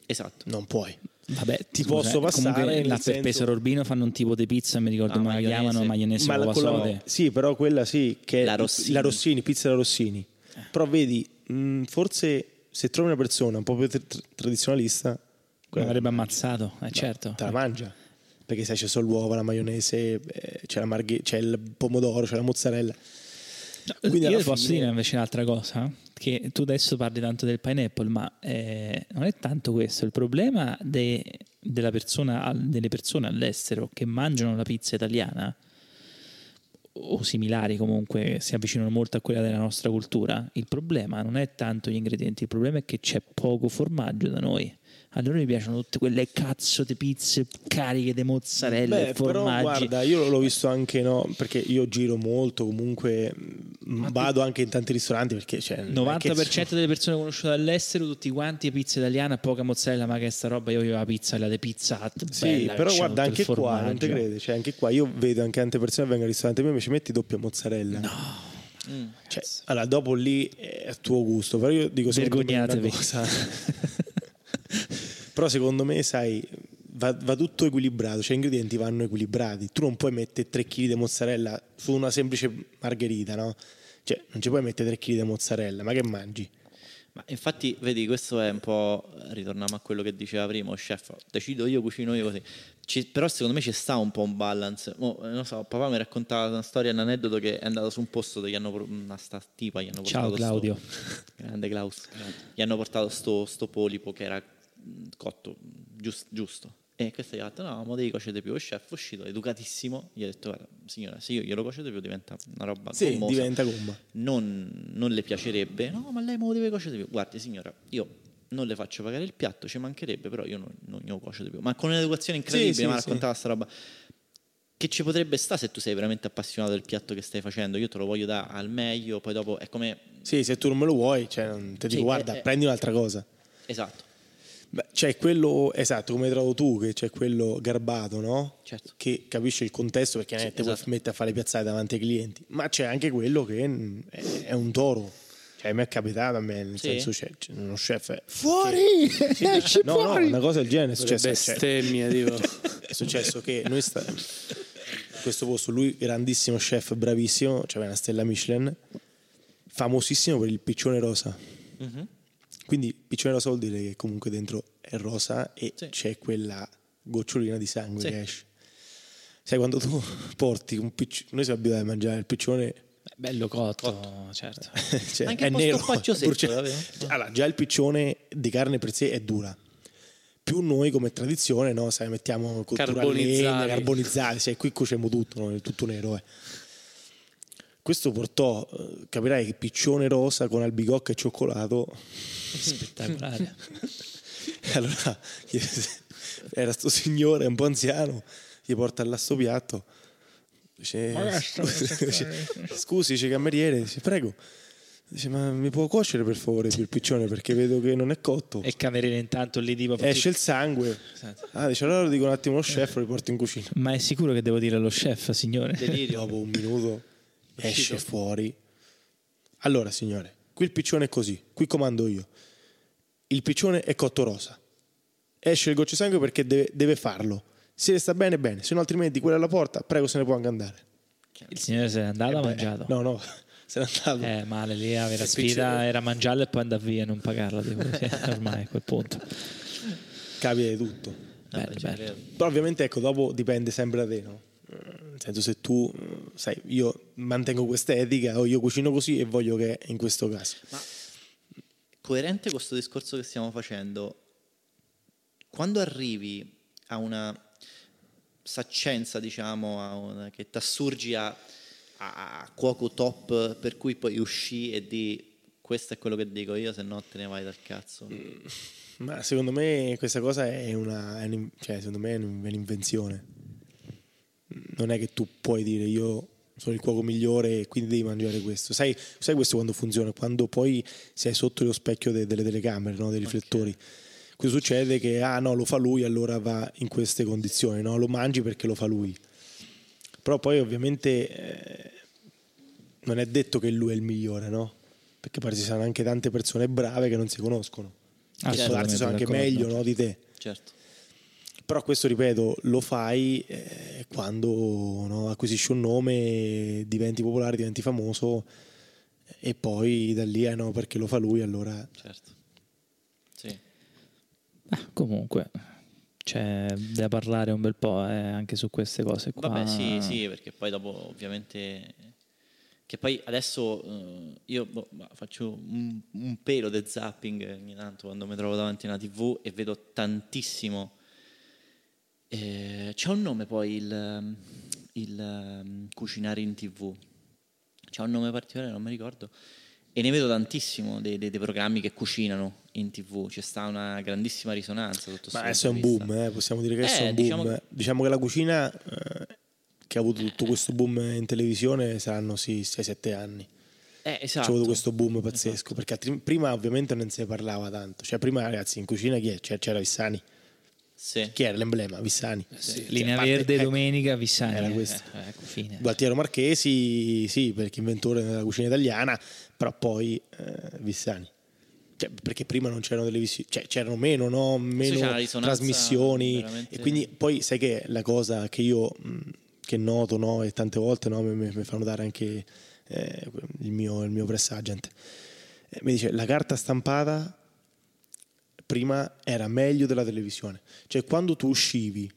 esatto, non puoi. Vabbè, ti posso passare la per Pesaro Urbino, fanno un tipo di pizza, mi ricordo come la chiamano, maionese con la sì, però quella sì, che la Rossini, pizza da Rossini. Però vedi, forse se trovi una persona un po' più tradizionalista, mi avrebbe ammazzato, no, certo. Te la mangia, perché sai, c'è solo l'uovo, la maionese, c'è il pomodoro, c'è la mozzarella. Quindi io posso dire invece un'altra cosa, che tu adesso parli tanto del pineapple, ma non è tanto questo il problema delle persone all'estero che mangiano la pizza italiana o similari, comunque si avvicinano molto a quella della nostra cultura. Il problema non è tanto gli ingredienti, il problema è che c'è poco formaggio da noi. Allora mi piacciono tutte quelle cazzo di pizze cariche di mozzarella e formaggi. Però guarda, io l'ho visto anche, no, perché io giro molto, comunque vado anche in tanti ristoranti, perché cioè, 90% delle persone conosciute dall'estero, tutti quanti pizza italiana, poca mozzarella, ma che sta roba, io voglio la pizza, la de pizza hut, sì, bella, però guarda anche qua, non te credi, cioè anche qua io vedo anche tante persone che vengono al ristorante e mi invece metti doppia mozzarella. No. Cioè, allora dopo lì è a tuo gusto, però io dico vergognatevi. Però secondo me, sai, va tutto equilibrato, cioè gli ingredienti vanno equilibrati. Tu non puoi mettere 3 kg di mozzarella su una semplice margherita, no? Cioè, non ci puoi mettere 3 kg di mozzarella, ma che mangi? Ma infatti, vedi, questo è un po', ritorniamo a quello che diceva prima, chef, decido io, cucino io, così. Però secondo me ci sta un po' un balance. Non so, papà mi raccontava una storia, un aneddoto, che è andato su un posto dove gli hanno una tipa, gli hanno portato, ciao Claudio, grande Klaus, gli hanno portato sto polipo che era cotto giusto, e questo gli ha detto no, ma devi cuocere più. Il chef è uscito educatissimo, gli ha detto guarda signora, se io glielo cuocio più diventa una roba gommosa, diventa gomma, non le piacerebbe. No, ma lei me lo deve cuocere più. Guardi signora, io non le faccio pagare il piatto, ci mancherebbe, però io non glielo cuocio più. Ma con un'educazione incredibile, mi raccontava sta roba, che ci potrebbe stare se tu sei veramente appassionato del piatto che stai facendo. Io te lo voglio dare al meglio, poi dopo è come se tu non me lo vuoi, cioè non ti dico guarda, prendi un'altra cosa. Esatto. Beh, c'è quello, esatto, come hai trovato tu, che c'è quello garbato, no? Certo. Che capisce il contesto, perché non te puoi mettere a fare piazzate davanti ai clienti, ma c'è anche quello che è un toro. Cioè, a me è capitato, nel senso c'è uno chef fuori, esci fuori. No, una cosa del genere è successa. Bestemmia, tipo. È successo che noi stavamo in questo posto, lui grandissimo chef, bravissimo, c'aveva una stella Michelin, famosissimo per il piccione rosa. Mm-hmm. Quindi piccione rosa vuol dire che comunque dentro è rosa e c'è quella gocciolina di sangue che esce. Sai, quando tu porti un piccione, noi siamo abituati a mangiare il piccione bello cotto. Certo. Cioè, anche è nero, secco. Allora, già il piccione di carne per sé è dura. Più noi come tradizione, no, sai, mettiamo carbonizzati, cioè qui cuociamo tutto, no? È tutto nero, eh. Questo portò, capirai, che piccione rosa con albicocca e cioccolato. Spettacolare. Allora, era sto signore un po' anziano, gli porta là sto piatto. Dice, scusi, dice cameriere, dice, prego. Dice, ma mi può cuocere per favore il piccione, perché vedo che non è cotto. E cameriere intanto lì tipo esce il sangue. Ah, dice, allora lo dico un attimo allo chef, lo porto in cucina. Ma è sicuro che devo dire allo chef, signore? Delirio. Dopo un minuto esce fuori. Allora signore, qui il piccione è così, qui comando io. Il piccione è cotto rosa. Esce il goccio sangue perché deve farlo. Se ne sta bene, bene. Se no altrimenti quella alla porta, prego, se ne può anche andare. Il signore se n'è andato, ha mangiato. No, se n'è andato. Male lì, la vera sfida era mangiarla e poi andare via e non pagarla, tipo, ormai a quel punto. Capite tutto. Bello. Però ovviamente ecco, dopo dipende sempre da te, no? Nel senso, se tu sai, io mantengo questa etica o io cucino così e voglio che in questo caso. Ma coerente con questo discorso che stiamo facendo, quando arrivi a una saccenza, diciamo, che t'assurgi a cuoco top, per cui poi usci e di questo è quello che dico io, se no te ne vai dal cazzo. Ma secondo me questa cosa è un'invenzione. Non è che tu puoi dire io sono il cuoco migliore e quindi devi mangiare questo. Sai questo quando funziona? Quando poi sei sotto lo specchio delle telecamere, no? Dei riflettori. Okay. Qui succede che no, lo fa lui, allora va in queste condizioni, no? Lo mangi perché lo fa lui. Però poi ovviamente non è detto che lui è il migliore, no? Perché poi ci saranno anche tante persone brave che non si conoscono. Assolutamente, sono anche meglio, no, di te. Certo. Però questo, ripeto, lo fai quando, no, acquisisci un nome, diventi popolare, diventi famoso, e poi da lì no, perché lo fa lui, allora. Certo. Sì. Comunque c'è da parlare un bel po' anche su queste cose qua. Vabbè, sì, perché poi dopo ovviamente Che poi adesso io faccio un pelo di zapping ogni tanto quando mi trovo davanti a una TV e vedo tantissimo. C'è un nome poi il cucinare in TV, c'è un nome particolare, non mi ricordo, e ne vedo tantissimo dei programmi che cucinano in TV, c'è sta una grandissima risonanza sotto. Ma adesso è un boom, possiamo dire che è un boom, diciamo che la cucina che ha avuto tutto questo boom in televisione saranno 6-7 anni. Esatto. C'è avuto questo boom pazzesco, esatto. Perché prima ovviamente non se ne parlava tanto, cioè prima ragazzi in cucina chi è? C'era Vissani. Sì. Chi era l'emblema? Vissani, sì. Linea Verde, Domenica, Vissani era questo. Ecco, fine. Gualtiero Marchesi, sì, perché inventore della cucina italiana, però poi Vissani, cioè, perché prima non c'erano televisioni, cioè, c'erano meno trasmissioni veramente... E quindi poi sai che la cosa che io che noto, no, e tante volte mi fanno dare anche il mio press agent, mi dice la carta stampata prima era meglio della televisione, cioè quando tu uscivi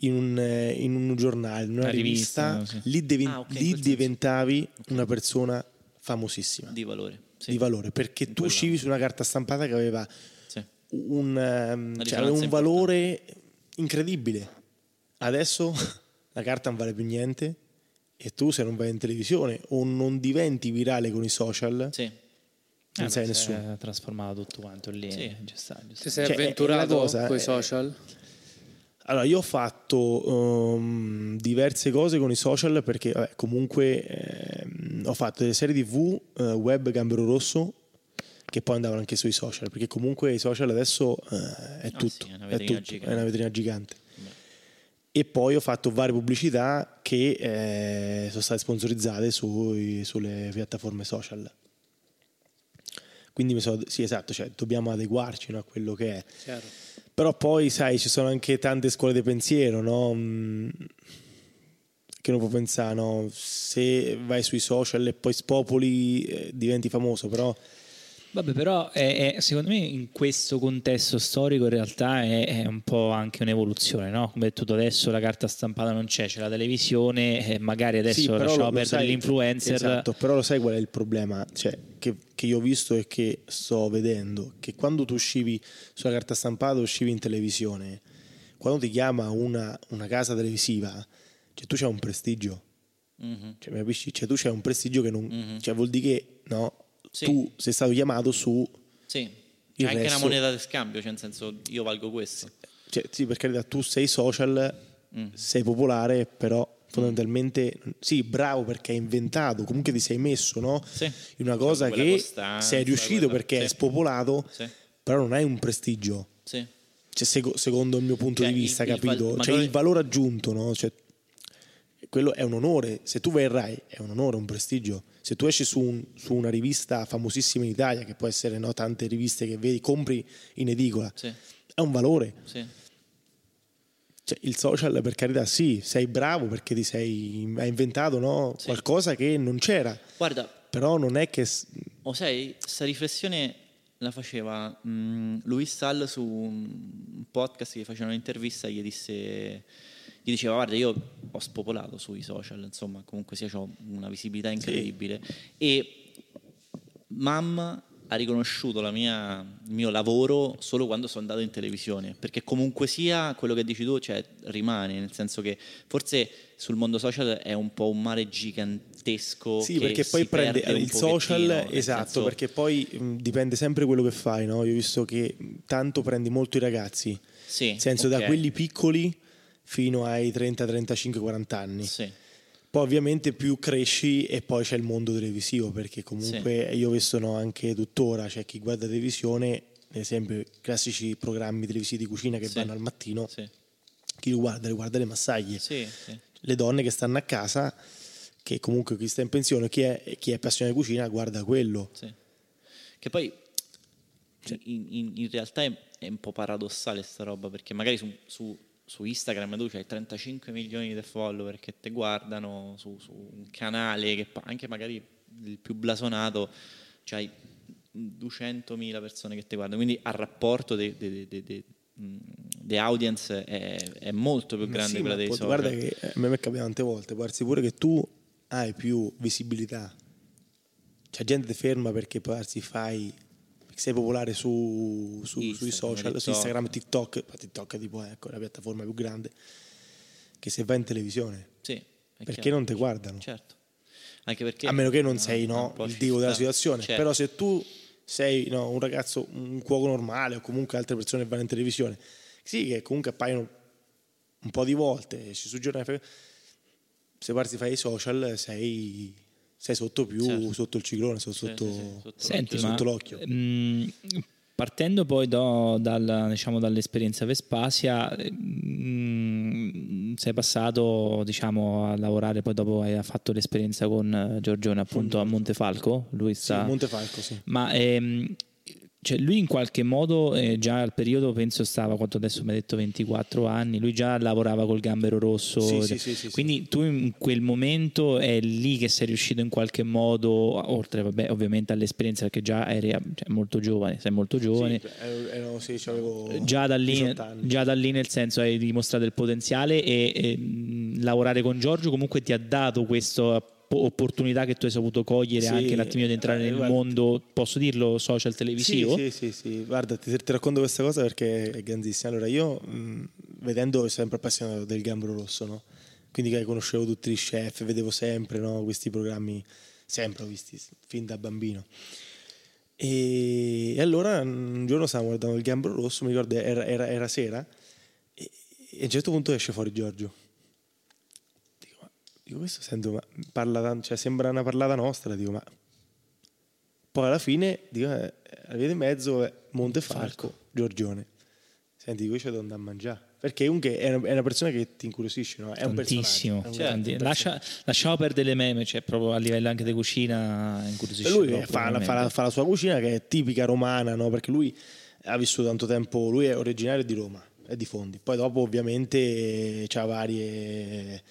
in un giornale, in una rivista, sì. Lì diventavi una persona famosissima di valore perché tu uscivi su una carta stampata che aveva un valore incredibile. Adesso la carta non vale più niente e tu se non vai in televisione o non diventi virale con i social non sai nessuno, è trasformato tutto quanto lì. Ti sei avventurato con i social? Allora io ho fatto diverse cose con i social perché comunque ho fatto delle serie TV web Gambero Rosso che poi andavano anche sui social, perché comunque i social adesso è una vetrina gigante. E poi ho fatto varie pubblicità che sono state sponsorizzate sulle piattaforme social. Quindi sì, esatto, cioè, dobbiamo adeguarci, no, a quello che è. Chiaro. Però poi, sai, ci sono anche tante scuole di pensiero, no? Che uno può pensare, no? Se vai sui social e poi spopoli diventi famoso, però... Vabbè, però secondo me in questo contesto storico in realtà è un po' anche un'evoluzione, no? Come detto tu, adesso la carta stampata non c'è la televisione, magari adesso lasciamo perdere l'influencer. Esatto, però lo sai qual è il problema? Cioè, che io ho visto e che sto vedendo, che quando tu uscivi sulla carta stampata, uscivi in televisione, quando ti chiama una casa televisiva, cioè tu c'hai un prestigio, cioè, mi capisci? Cioè tu c'hai un prestigio che non... Cioè vuol dire che, no... Sì. Tu sei stato chiamato su c'è anche una moneta di scambio, cioè nel senso io valgo questo, cioè, sì, per carità, tu sei social, sei popolare, però fondamentalmente sì, bravo, perché hai inventato, comunque ti sei messo, no? Sì. In una cosa che costanza, sei riuscito perché è spopolato, però non hai un prestigio, cioè, secondo il mio punto di vista, capito? Cioè il valore aggiunto, no? Cioè, quello è un onore, se tu vai in Rai è un onore, un prestigio. Se tu esci su una rivista famosissima in Italia, che può essere, no, tante riviste che vedi, compri in edicola, è un valore. Cioè, il social, per carità, sì, sei bravo perché hai inventato, no, qualcosa che non c'era. Guarda, però non è che... sai, questa riflessione la faceva Luis Sall su un podcast che faceva un'intervista, gli diceva guarda, io ho spopolato sui social, insomma, comunque sia c'ho una visibilità incredibile, e mamma ha riconosciuto il mio lavoro solo quando sono andato in televisione, perché comunque sia quello che dici tu, cioè, rimane, nel senso che forse sul mondo social è un po' un mare gigantesco, perché poi prende il social, esatto, senso... perché poi dipende sempre quello che fai, no? Io ho visto che tanto prendi molto i ragazzi, nel senso da quelli piccoli fino ai 30, 35, 40 anni. Poi ovviamente più cresci e poi c'è il mondo televisivo, perché comunque io questo anche tuttora, cioè chi guarda televisione, ad esempio classici programmi televisivi di cucina che vanno al mattino, chi li guarda le massaglie, le donne che stanno a casa, che comunque chi sta in pensione, chi è appassionato di cucina guarda quello. Che poi in realtà è un po' paradossale sta roba, perché magari su Instagram tu c'hai 35 milioni di follower che te guardano, su un canale che anche magari il più blasonato c'hai 200.000 persone che te guardano, quindi al rapporto di audience è molto più grande quella dei social. Guarda che a me è capitato tante volte, guardi pure che tu hai più visibilità. C'è gente che ferma perché farsi fai, perché sei popolare su Instagram, sui social, TikTok. Su Instagram, TikTok. Ma TikTok è tipo, ecco, la piattaforma più grande, che se vai in televisione, sì, perché chiaro, non ti guardano. Certo. Anche perché, a meno che non sei il divo della situazione, certo. Però se tu sei un ragazzo, un cuoco normale, o comunque altre persone che vanno in televisione, sì, che comunque appaiono un po' di volte, ci suggeriscono, se parti fai i social sei sotto più, certo, sotto il ciclone, sotto l'occhio. Partendo poi dall'esperienza Vespasia, sei passato, a lavorare, poi dopo hai fatto l'esperienza con Giorgione, appunto, a Montefalco. Lui sta... Sì, Montefalco, sì. Ma lui in qualche modo, già al periodo, penso stava, quanto adesso mi ha detto, 24 anni, lui già lavorava col Gambero Rosso. Sì, quindi sì. Tu in quel momento è lì che sei riuscito in qualche modo, oltre ovviamente all'esperienza, perché già eri molto giovane, sei molto giovane. Sì, avevo già da lì nel senso hai dimostrato il potenziale e lavorare con Giorgio comunque ti ha dato questo opportunità che tu hai saputo cogliere, sì, anche un attimino di entrare nel mondo, posso dirlo, social, televisivo. Sì. Guarda, ti racconto questa cosa perché è grandissima. Allora, io vedendo, sempre appassionato del Gambero Rosso, no? Quindi conoscevo tutti gli chef, vedevo sempre, no? Questi programmi, sempre ho visti fin da bambino. E allora un giorno stavo guardando il Gambero Rosso, mi ricordo era sera, e a un certo punto esce fuori Giorgio. Dico, questo sento, ma parla, sembra una parlata nostra, dico, ma poi alla fine dico, la via di mezzo è Montefalco, Giorgione. Senti, qui c'è da andare a mangiare, perché comunque è una persona che ti incuriosisce, no? È tantissimo, un personaggio, cioè, lasciamo perdere le meme, cioè proprio a livello anche di cucina incuriosisce. E lui fa la sua cucina che è tipica romana, no? Perché lui ha vissuto tanto tempo, lui è originario di Roma, è di Fondi, poi dopo ovviamente c'ha varie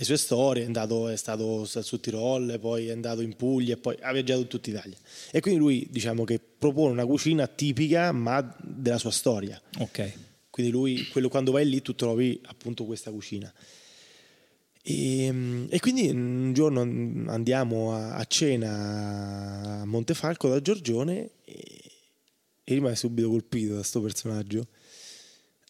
sue storie, è stato su Tirol, poi è andato in Puglia, poi ha viaggiato in tutta Italia, e quindi lui che propone una cucina tipica ma della sua storia, ok? Quindi lui, quando vai lì tu trovi appunto questa cucina, e quindi un giorno andiamo a cena a Montefalco da Giorgione e rimane subito colpito da sto personaggio.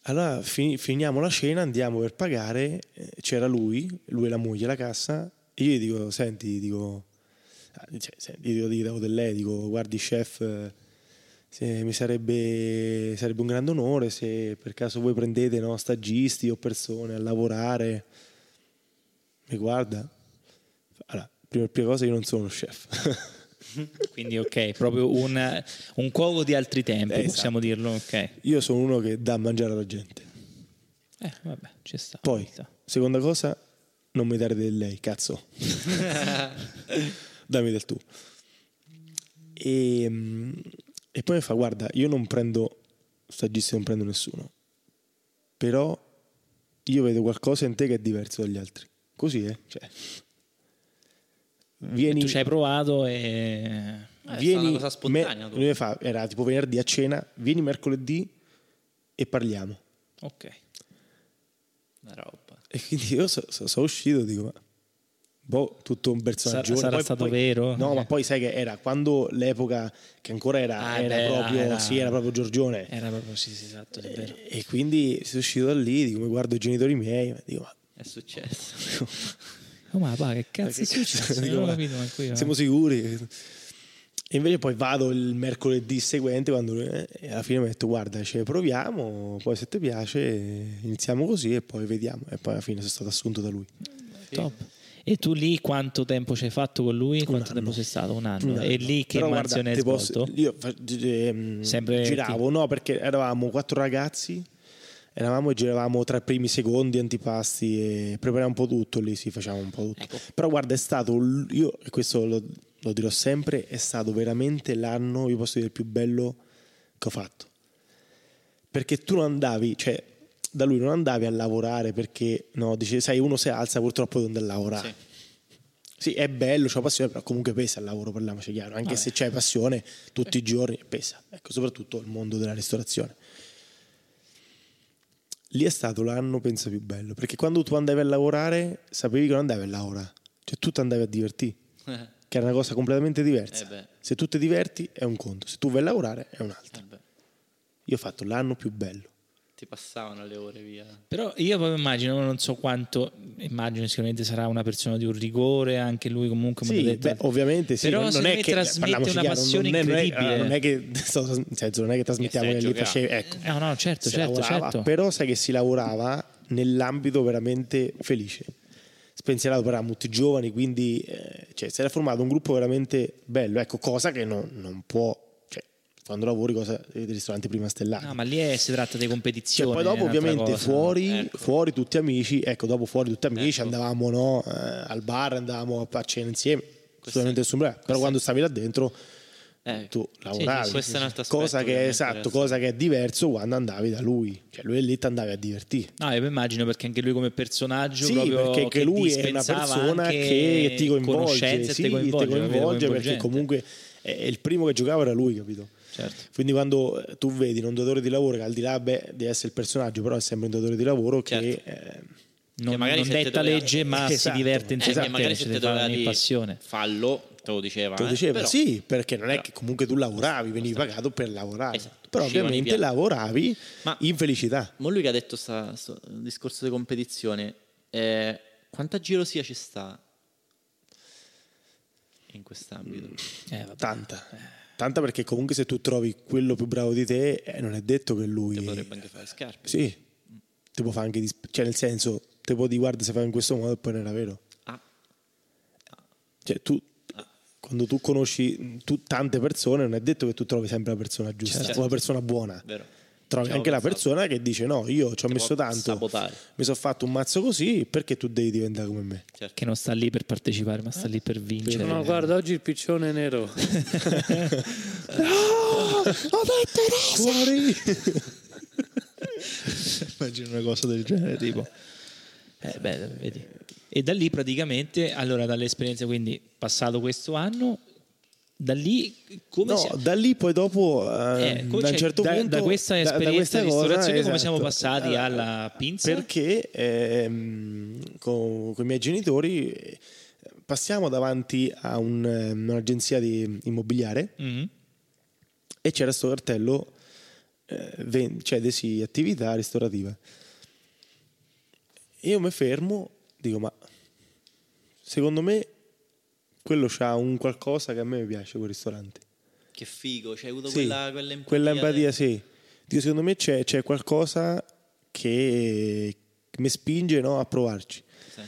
Allora finiamo la cena, andiamo per pagare, c'era lui e la moglie alla cassa, e io gli dico, gli dico, guardi chef, se mi sarebbe un grande onore se per caso voi prendete stagisti o persone a lavorare. Mi guarda, allora, prima cosa, io non sono chef. Quindi ok, proprio un cuoco di altri tempi, esatto, possiamo dirlo, ok. Io sono uno che dà a mangiare alla gente. Vabbè, ci sta. Poi, seconda cosa, non mi dare del lei, cazzo. Dammi del tu. E poi mi fa, guarda, io non prendo stagisti, non prendo nessuno, però io vedo qualcosa in te che è diverso dagli altri. Così, Vieni, tu ci hai provato e vieni, è una cosa spontanea. Lui fa, era tipo venerdì a cena, vieni mercoledì e parliamo, ok, una roba. E quindi io sono uscito, dico, ma tutto un personaggio sarà stato vero, no? Ma poi sai che era quando l'epoca che ancora era proprio Giorgione, era proprio sì, esatto, è vero. E quindi sono uscito da lì, dico, mi guardo i genitori miei e dico, ma è successo. Ma che cazzo è successo? Dico, non ho capito, ma qui, siamo sicuri? E invece poi vado il mercoledì seguente, quando alla fine mi ha detto, guarda, proviamo, poi se ti piace iniziamo così e poi vediamo. E poi alla fine sono stato assunto da lui. Top. E tu lì quanto tempo ci hai fatto con lui? Quanto tempo sei stato? Un anno. E lì che mansione hai svolto? Io sempre giravo, no? Perché eravamo 4 ragazzi. Eravamo e giravamo tra primi, secondi, antipasti, e preparavamo un po' tutto lì, facciamo un po' tutto. Ecco. Però guarda, è stato, io questo lo dirò sempre, è stato veramente l'anno, io posso dire, il più bello che ho fatto. Perché tu non andavi, da lui non andavi a lavorare perché, no, dice, sai, uno si alza purtroppo donde lavorare. Sì, è bello, c'è passione, però comunque pesa il lavoro, parliamoci chiaro. Anche se c'è passione tutti i giorni, pesa. Ecco, soprattutto il mondo della ristorazione. Lì è stato l'anno, penso, più bello, perché quando tu andavi a lavorare sapevi che non andavi a lavorare, Cioè tu ti andavi a divertire, che era una cosa completamente diversa. Se tu ti diverti è un conto, se tu vai a lavorare è un altro. Io ho fatto l'anno più bello. Ti passavano le ore via. Però io proprio immagino, non so quanto, immagino sicuramente sarà una persona di un rigore, anche lui comunque. Sì, detto, beh, ovviamente sì. Però non, se non è che trasmette una passione incredibile. Non è che trasmettiamo quello che facevi, ecco. No, certo. Però sai che si lavorava nell'ambito veramente felice, spensierato, per molti giovani, quindi cioè, si era formato un gruppo veramente bello, ecco, cosa che non può. Quando lavori, cosa, i ristoranti prima stellati. No, ma lì si tratta di competizioni. Cioè, poi dopo ovviamente cosa, fuori tutti amici. Ecco, dopo fuori tutti amici, ecco. Andavamo al bar, andavamo a cena insieme. Assolutamente nessun problema. Però quando stavi là dentro tu lavoravi. Sì, è cosa che è esatto, cosa che è diverso quando andavi da lui. Cioè lui lì ti andavi a divertire. No, io immagino, perché anche lui come personaggio, sì, proprio, perché che lui è una persona che ti coinvolge, sì, ti coinvolge perché comunque il primo che giocava era lui, capito? Certo. Quindi quando tu vedi un datore di lavoro che al di là di essere il personaggio, però è sempre un datore di lavoro che non detta legge, ma esatto, si diverte in esatto, magari se te doveva di passione, fallo, te lo diceva però, sì, perché non è che comunque tu lavoravi, venivi pagato per lavorare, esatto, però ovviamente lavoravi ma in felicità. Ma lui che ha detto sto discorso di competizione, quanta gelosia ci sta in quest'ambito? Tanta, perché comunque se tu trovi quello più bravo di te, non è detto che lui ti potrebbe anche fare scarpe. Sì, ti può fare anche cioè nel senso, ti può dire guarda se fai in questo modo e poi non era vero. Cioè tu quando tu conosci tante persone, non è detto che tu trovi sempre la persona giusta, certo, o la persona buona. Vero. Trovi anche la persona che dice no, io ci ho messo tanto, sabotare, mi sono fatto un mazzo così, perché tu devi diventare come me, certo, che non sta lì per partecipare ma sta lì per vincere. No, guarda, oggi il piccione è nero. No, ho detto fuori. Immagino una cosa del genere tipo vedi. E da lì praticamente, allora, dall'esperienza, quindi passato questo anno, da lì come da lì poi dopo da un certo punto, da questa esperienza di ristorazione, esatto, come siamo passati alla pinza? Perché con i miei genitori passiamo davanti a un'agenzia di immobiliare, e c'era sto cartello cedesi attività ristorativa. Io mi fermo, dico ma secondo me quello c'ha un qualcosa che a me piace, quel ristorante. Che figo, c'hai avuto quella empatia. Quella empatia, sì. Dico, secondo me c'è qualcosa che mi spinge a provarci. Sì.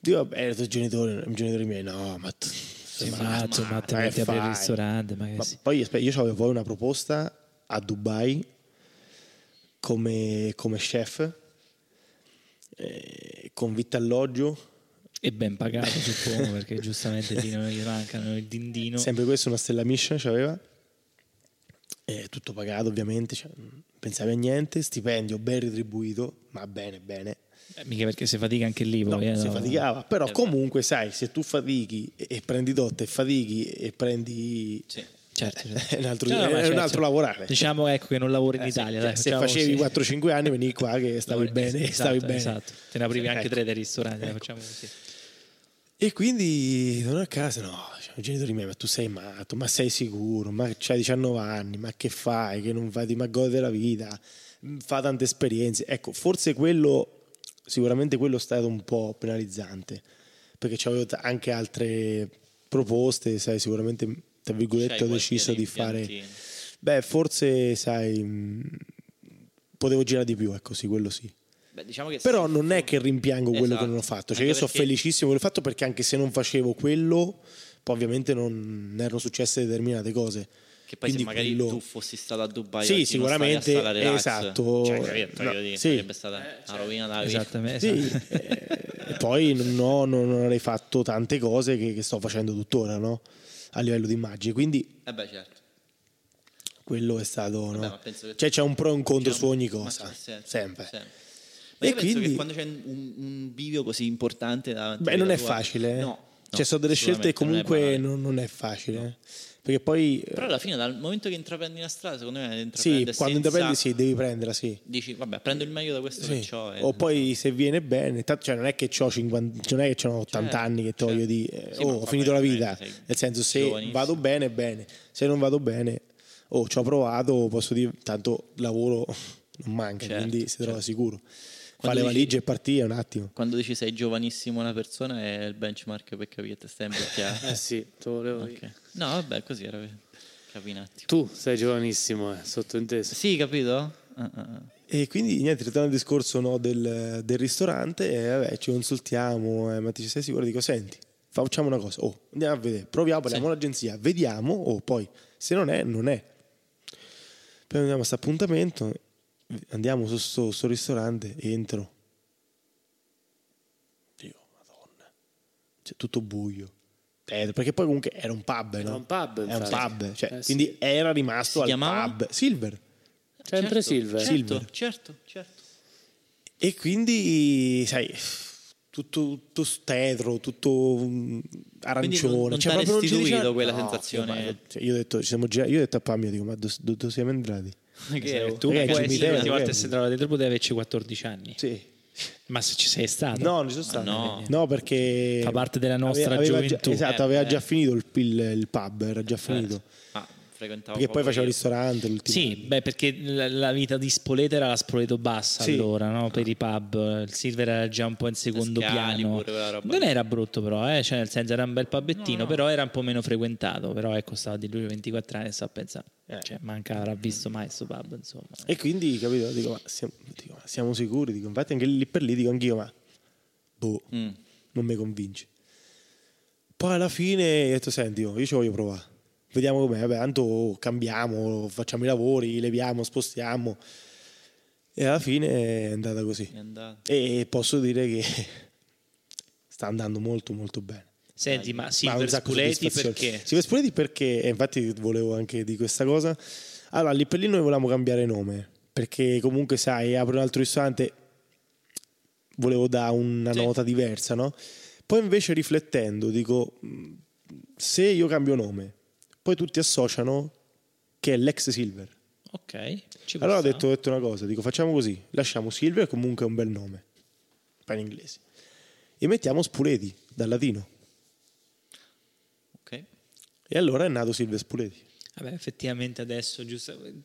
Dico, vabbè, i genitori miei, no, ma tu sei matto, ma ti metti a aprire il ristorante. Ma sì. Poi io avevo poi una proposta a Dubai come chef, con vitto alloggio. E ben pagato, suppongo, perché giustamente lì non gli mancano il dindino. Sempre questo, una stella Michelin c'aveva, tutto pagato ovviamente, non pensavi a niente, stipendio ben retribuito, ma bene. Mica perché si fatica anche lì poi, no? Si faticava, però comunque sai, se tu fatichi e prendi dote, sì. Certo. È un altro lavorare. Diciamo ecco che non lavori in Italia. Dai, se facevi 4-5 anni venivi qua che stavi bene. Esatto. Te ne aprivi anche 3 dei ristoranti. Ecco. Facciamo così. E quindi torno a casa, i genitori miei, ma tu sei matto, ma sei sicuro, ma c'hai 19 anni, ma che fai, che non vadi, ma godi della vita, fa tante esperienze. Ecco, forse sicuramente quello è stato un po' penalizzante, perché c'avevo anche altre proposte, sai, sicuramente, tra virgolette, ho deciso di fare, forse, sai, potevo girare di più, ecco, sì, quello sì. Diciamo che però non è che rimpiango quello che non ho fatto, cioè io sono felicissimo che l'ho fatto, perché anche se non facevo quello poi ovviamente non erano successe determinate cose, che poi quindi se magari tu fossi stato a Dubai, sì, sicuramente non stai a stare esatto, cioè, sarebbe stata una rovina della vita, esattamente, sì. E poi non avrei fatto tante cose che sto facendo tuttora, no? A livello di immagine, quindi certo, quello è stato cioè c'è un pro e un contro su ogni cosa, sempre. Ma io penso che quando c'è un bivio così importante davanti, non è facile. Cioè sono delle scelte che comunque non è facile. perché poi però alla fine dal momento che intraprendi una strada, secondo me quando intraprendi devi prenderla, dici vabbè, prendo il meglio da questo che c'ho o poi se viene bene, cioè non è che c'ho 50, non è che c'ho 80 anni che voglio dire ho finito la vita, nel senso, se vado bene bene, se non vado bene ci ho provato, posso dire tanto lavoro non manca, quindi si trova sicuro. Quando fa le valigie e partire un attimo. Quando dici sei giovanissimo una persona è il benchmark per capire te stai imbocchiato. Te volevo dire. No, vabbè, così era capinati. Tu sei giovanissimo, sottointeso. Sì, capito? E quindi niente, ritorno al discorso del ristorante, vabbè, ci consultiamo, ma ti sei sicuro? Dico, senti, facciamo una cosa, andiamo a vedere, proviamo, parliamo all'agenzia, vediamo, poi se non è, non è. Poi andiamo a questo appuntamento, andiamo su sto ristorante, entro, Dio, madonna, c'è tutto buio, perché poi comunque era un pub, no? Era un pub cioè, quindi era rimasto si al pub Silver, sempre Silver. E quindi sai, tutto tetro, tutto arancione, non cioè, proprio restituito quella sensazione. Io ho detto, io ho detto a Pamio, dico, ma dove siamo entrati? Perché tu l'ultima volta si trova dentro potevi averci 14 anni. Sì. Ma se ci sei stato? No, non ci sono stato. No, perché fa parte della nostra gioventù. Aveva già finito il pub, era già finito. Frequentavo perché poi faceva il ristorante. Beh, perché la vita di Spoleto era la Spoleto bassa allora, no? Per i pub. Il Silver era già un po' in secondo piano. Non era brutto però, cioè, nel senso era un bel pubettino, no. Però era un po' meno frequentato. Però ecco, stava di lui 24 anni e stavo pensando, cioè, manca avrà visto mai questo pub, insomma. E quindi, capito, dico, ma siamo sicuri? Dico, infatti anche lì per lì dico anch'io, ma non mi convince. Poi alla fine ho detto, senti, io ci voglio provare. Vediamo com'è, vabbè, tanto cambiamo, facciamo i lavori, leviamo, spostiamo. E alla fine è andata così. E posso dire che sta andando molto molto bene. Senti, ma Silver Spoleti perché? Silver Spoleti perché, infatti volevo anche di questa cosa. Allora, lì per lì noi volevamo cambiare nome, perché comunque sai, apro un altro ristorante, volevo dare una nota diversa, no? Poi invece riflettendo dico, se io cambio nome poi tutti associano che è l'ex Silver. Ok. Allora ho detto una cosa, dico, facciamo così, lasciamo Silver, comunque è un bel nome per gli inglesi, e mettiamo Spoleti dal latino. Ok. E allora è nato Silver Spoleti. Vabbè, effettivamente adesso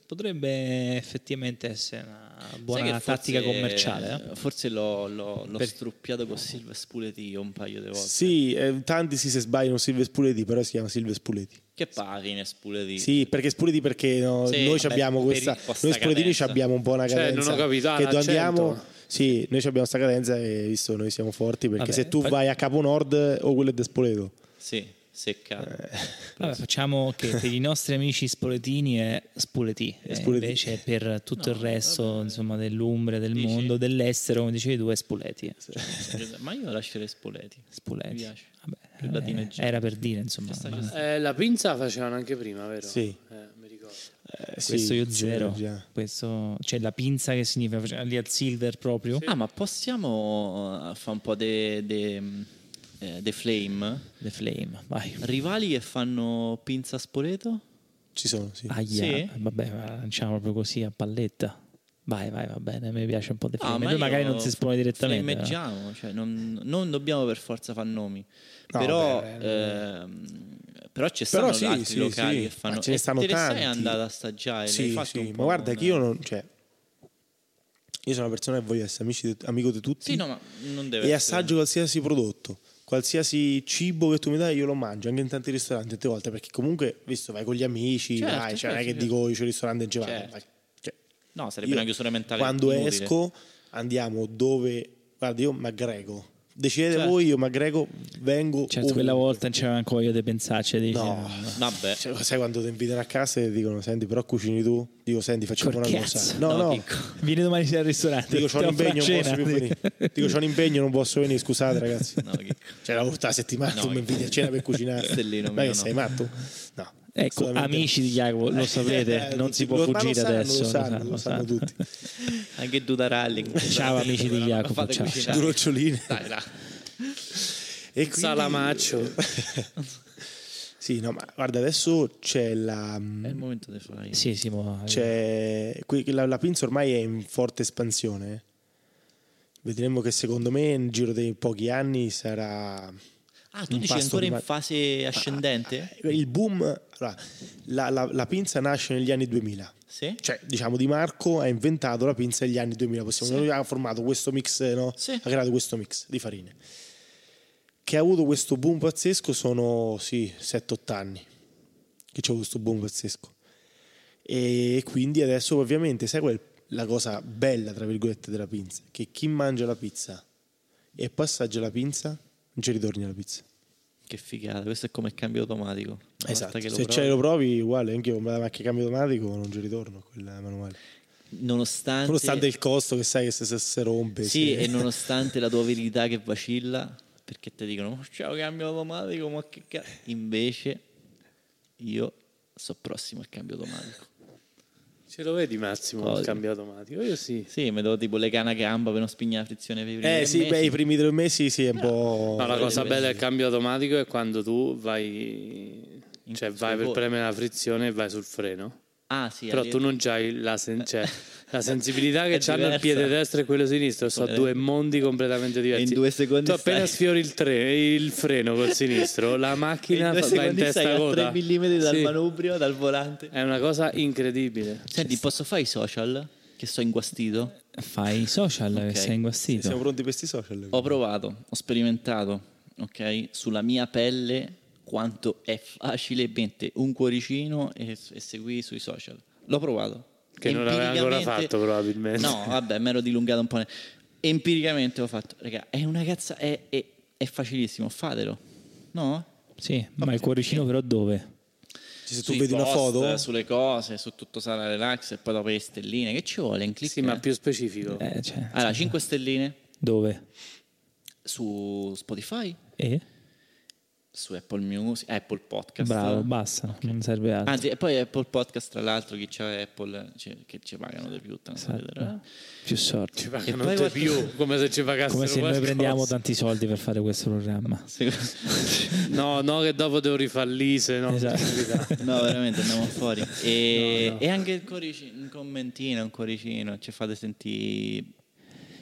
potrebbe effettivamente essere una buona tattica commerciale. Forse l'ho struppiato con Silver Spoleti un paio di volte. Sì, tanti si sbagliano Silver Spoleti, però si chiama Silver Spoleti. Che pagine Spoleti? Sì, perché Spoleti, perché no, sì, noi abbiamo questa noi Spoletini ci abbiamo un po' una cadenza. Non ho capito, che andiamo. Sì, noi abbiamo questa cadenza e visto noi siamo forti, perché se tu vai a Capo Nord o quello è di Spoleto. Sì. Secca. Vabbè, facciamo che per i nostri amici spoletini è Spoleti, invece per tutto il resto insomma, dell'Umbria, del mondo, dell'estero, come dicevi tu, è Spoleti. Ma io lascerei Spoleti. Mi piace. Vabbè, era per dire, insomma. La pinza facevano anche prima, vero? Sì. Mi ricordo. Questo io zero. Questo, cioè la pinza che significa lì al Silver proprio. Sì. Ah, ma possiamo fare un po' The Flame, vai. Rivali che fanno Pinsa Spoleto? Ci sono, sì. Vabbè, lanciamo proprio così a palletta. Vai, va bene, mi piace un po' The Flame. Noi magari non si espone direttamente. Flammeggiamo, cioè non dobbiamo per forza far nomi. No, però ci stanno altri locali che fanno. Ma ce ne stanno tanti. Sei andata a assaggiare? Sì, ma guarda che io non... Cioè, io sono una persona che voglio essere amico di tutti. Sì, no, ma non deve. E assaggio qualsiasi prodotto, qualsiasi cibo che tu mi dai, io lo mangio anche in tanti ristoranti, tante volte, perché comunque, visto, vai con gli amici, vai, cioè non è che dico io c'è il ristorante e ci vado. Cioè, no, sarebbe una chiusura mentale. Quando esco andiamo dove, guarda, io m'aggrego. Decidete voi, io m'aggrego, vengo. Certo, quella volta non c'era manco io di pensarci. Vabbè. Cioè, sai quando ti invitano a casa e ti dicono, senti, però cucini tu? Dico, senti, facciamo una cosa. No. Vieni domani sera al ristorante. Dico, c'ho un impegno, non posso più venire. Dico, c'ho un impegno, non posso venire, scusate ragazzi. No, c'era la settimana, tu mi inviti a cena per cucinare. Ma che sei matto? No. Ecco, amici di Jacopo, lo sapete, non si può fuggire adesso. Lo sanno tutti. Anche Duda Ralling. Ciao amici di Jacopo, ciao. Roccioline. Dai, là. E quindi... Salamaccio. Sì, no, ma guarda, adesso c'è la... È il momento del fare. Sì, sì, ma... c'è... La pinza ormai è in forte espansione. Vedremo che secondo me nel giro dei pochi anni sarà... Ah, tu dici ancora in fase ascendente? Il boom... Allora, la pinza nasce negli anni 2000. Sì. Cioè, diciamo, Di Marco ha inventato la pinza negli anni 2000. Possiamo dire, ha formato questo mix, no? Sì. Ha creato questo mix di farine. Che ha avuto questo boom pazzesco sono, sì, 7-8 anni che c'è questo boom pazzesco. E quindi adesso ovviamente, sai qual è la cosa bella, tra virgolette, della pinza? Che chi mangia la pizza e passaggia la pinza non ci ritorni alla pizza. Che figata, questo è come il cambio automatico. Esatto, che se ce lo provi uguale, anche io, ma che cambio automatico non ci ritorno, quella manuale. Nonostante il costo che sai che se rompe. Sì, se... e nonostante la tua verità che vacilla... Perché ti dicono, ciao, cambio automatico, ma che cazzo? Invece io so prossimo al cambio automatico. Ce lo vedi Massimo il cambio automatico? Io sì. Sì, mi devo tipo legare una gamba per non spignare la frizione per i primi 3 mesi. I primi 3 mesi sì, è un po'... No, la cosa bella del cambio automatico è quando tu vai... Cioè vai per premere la frizione e vai sul freno. Ah, sì, però tu non c'hai la sensibilità che c'hanno il piede destro e quello sinistro. Sono due mondi completamente diversi. In 2 secondi tu appena sfiori il freno col sinistro, la macchina va in testa coda. 3 mm dal manubrio, dal volante. È una cosa incredibile. Senti, posso fare i social? Che sto inguastito? Fai i social, okay. Che sei inguastito. Siamo pronti per questi social? Ho provato, ho sperimentato, ok? Sulla mia pelle quanto è facilemente un cuoricino e seguì sui social. L'ho provato. Che non l'avevi ancora fatto probabilmente. No, vabbè, mi ero dilungato un po'. Empiricamente ho fatto, raga, è una cazza, è facilissimo, fatelo. No? Sì, ma il cuoricino però dove? Se tu vedi post, una foto sulle cose, su tutto sarà relax e poi dopo le stelline, che ci vuole? Sì, ma più specifico. Allora, 5 stelline. Dove? Su Spotify. E? Su Apple Music, Apple Podcast. Bravo, basta, okay. Non serve altro. Anzi, e poi Apple Podcast, tra l'altro, chi c'ha Apple, cioè, che ci pagano di più, esatto. Più sorti. Ci pagano di più, come se ci pagassero qualcosa. Come se noi prendiamo tanti soldi per fare questo programma. No, che dopo devo rifallire, se no. Esatto. No, veramente, andiamo fuori. E anche il cuoricino, un commentino, un cuoricino, ci fate sentire...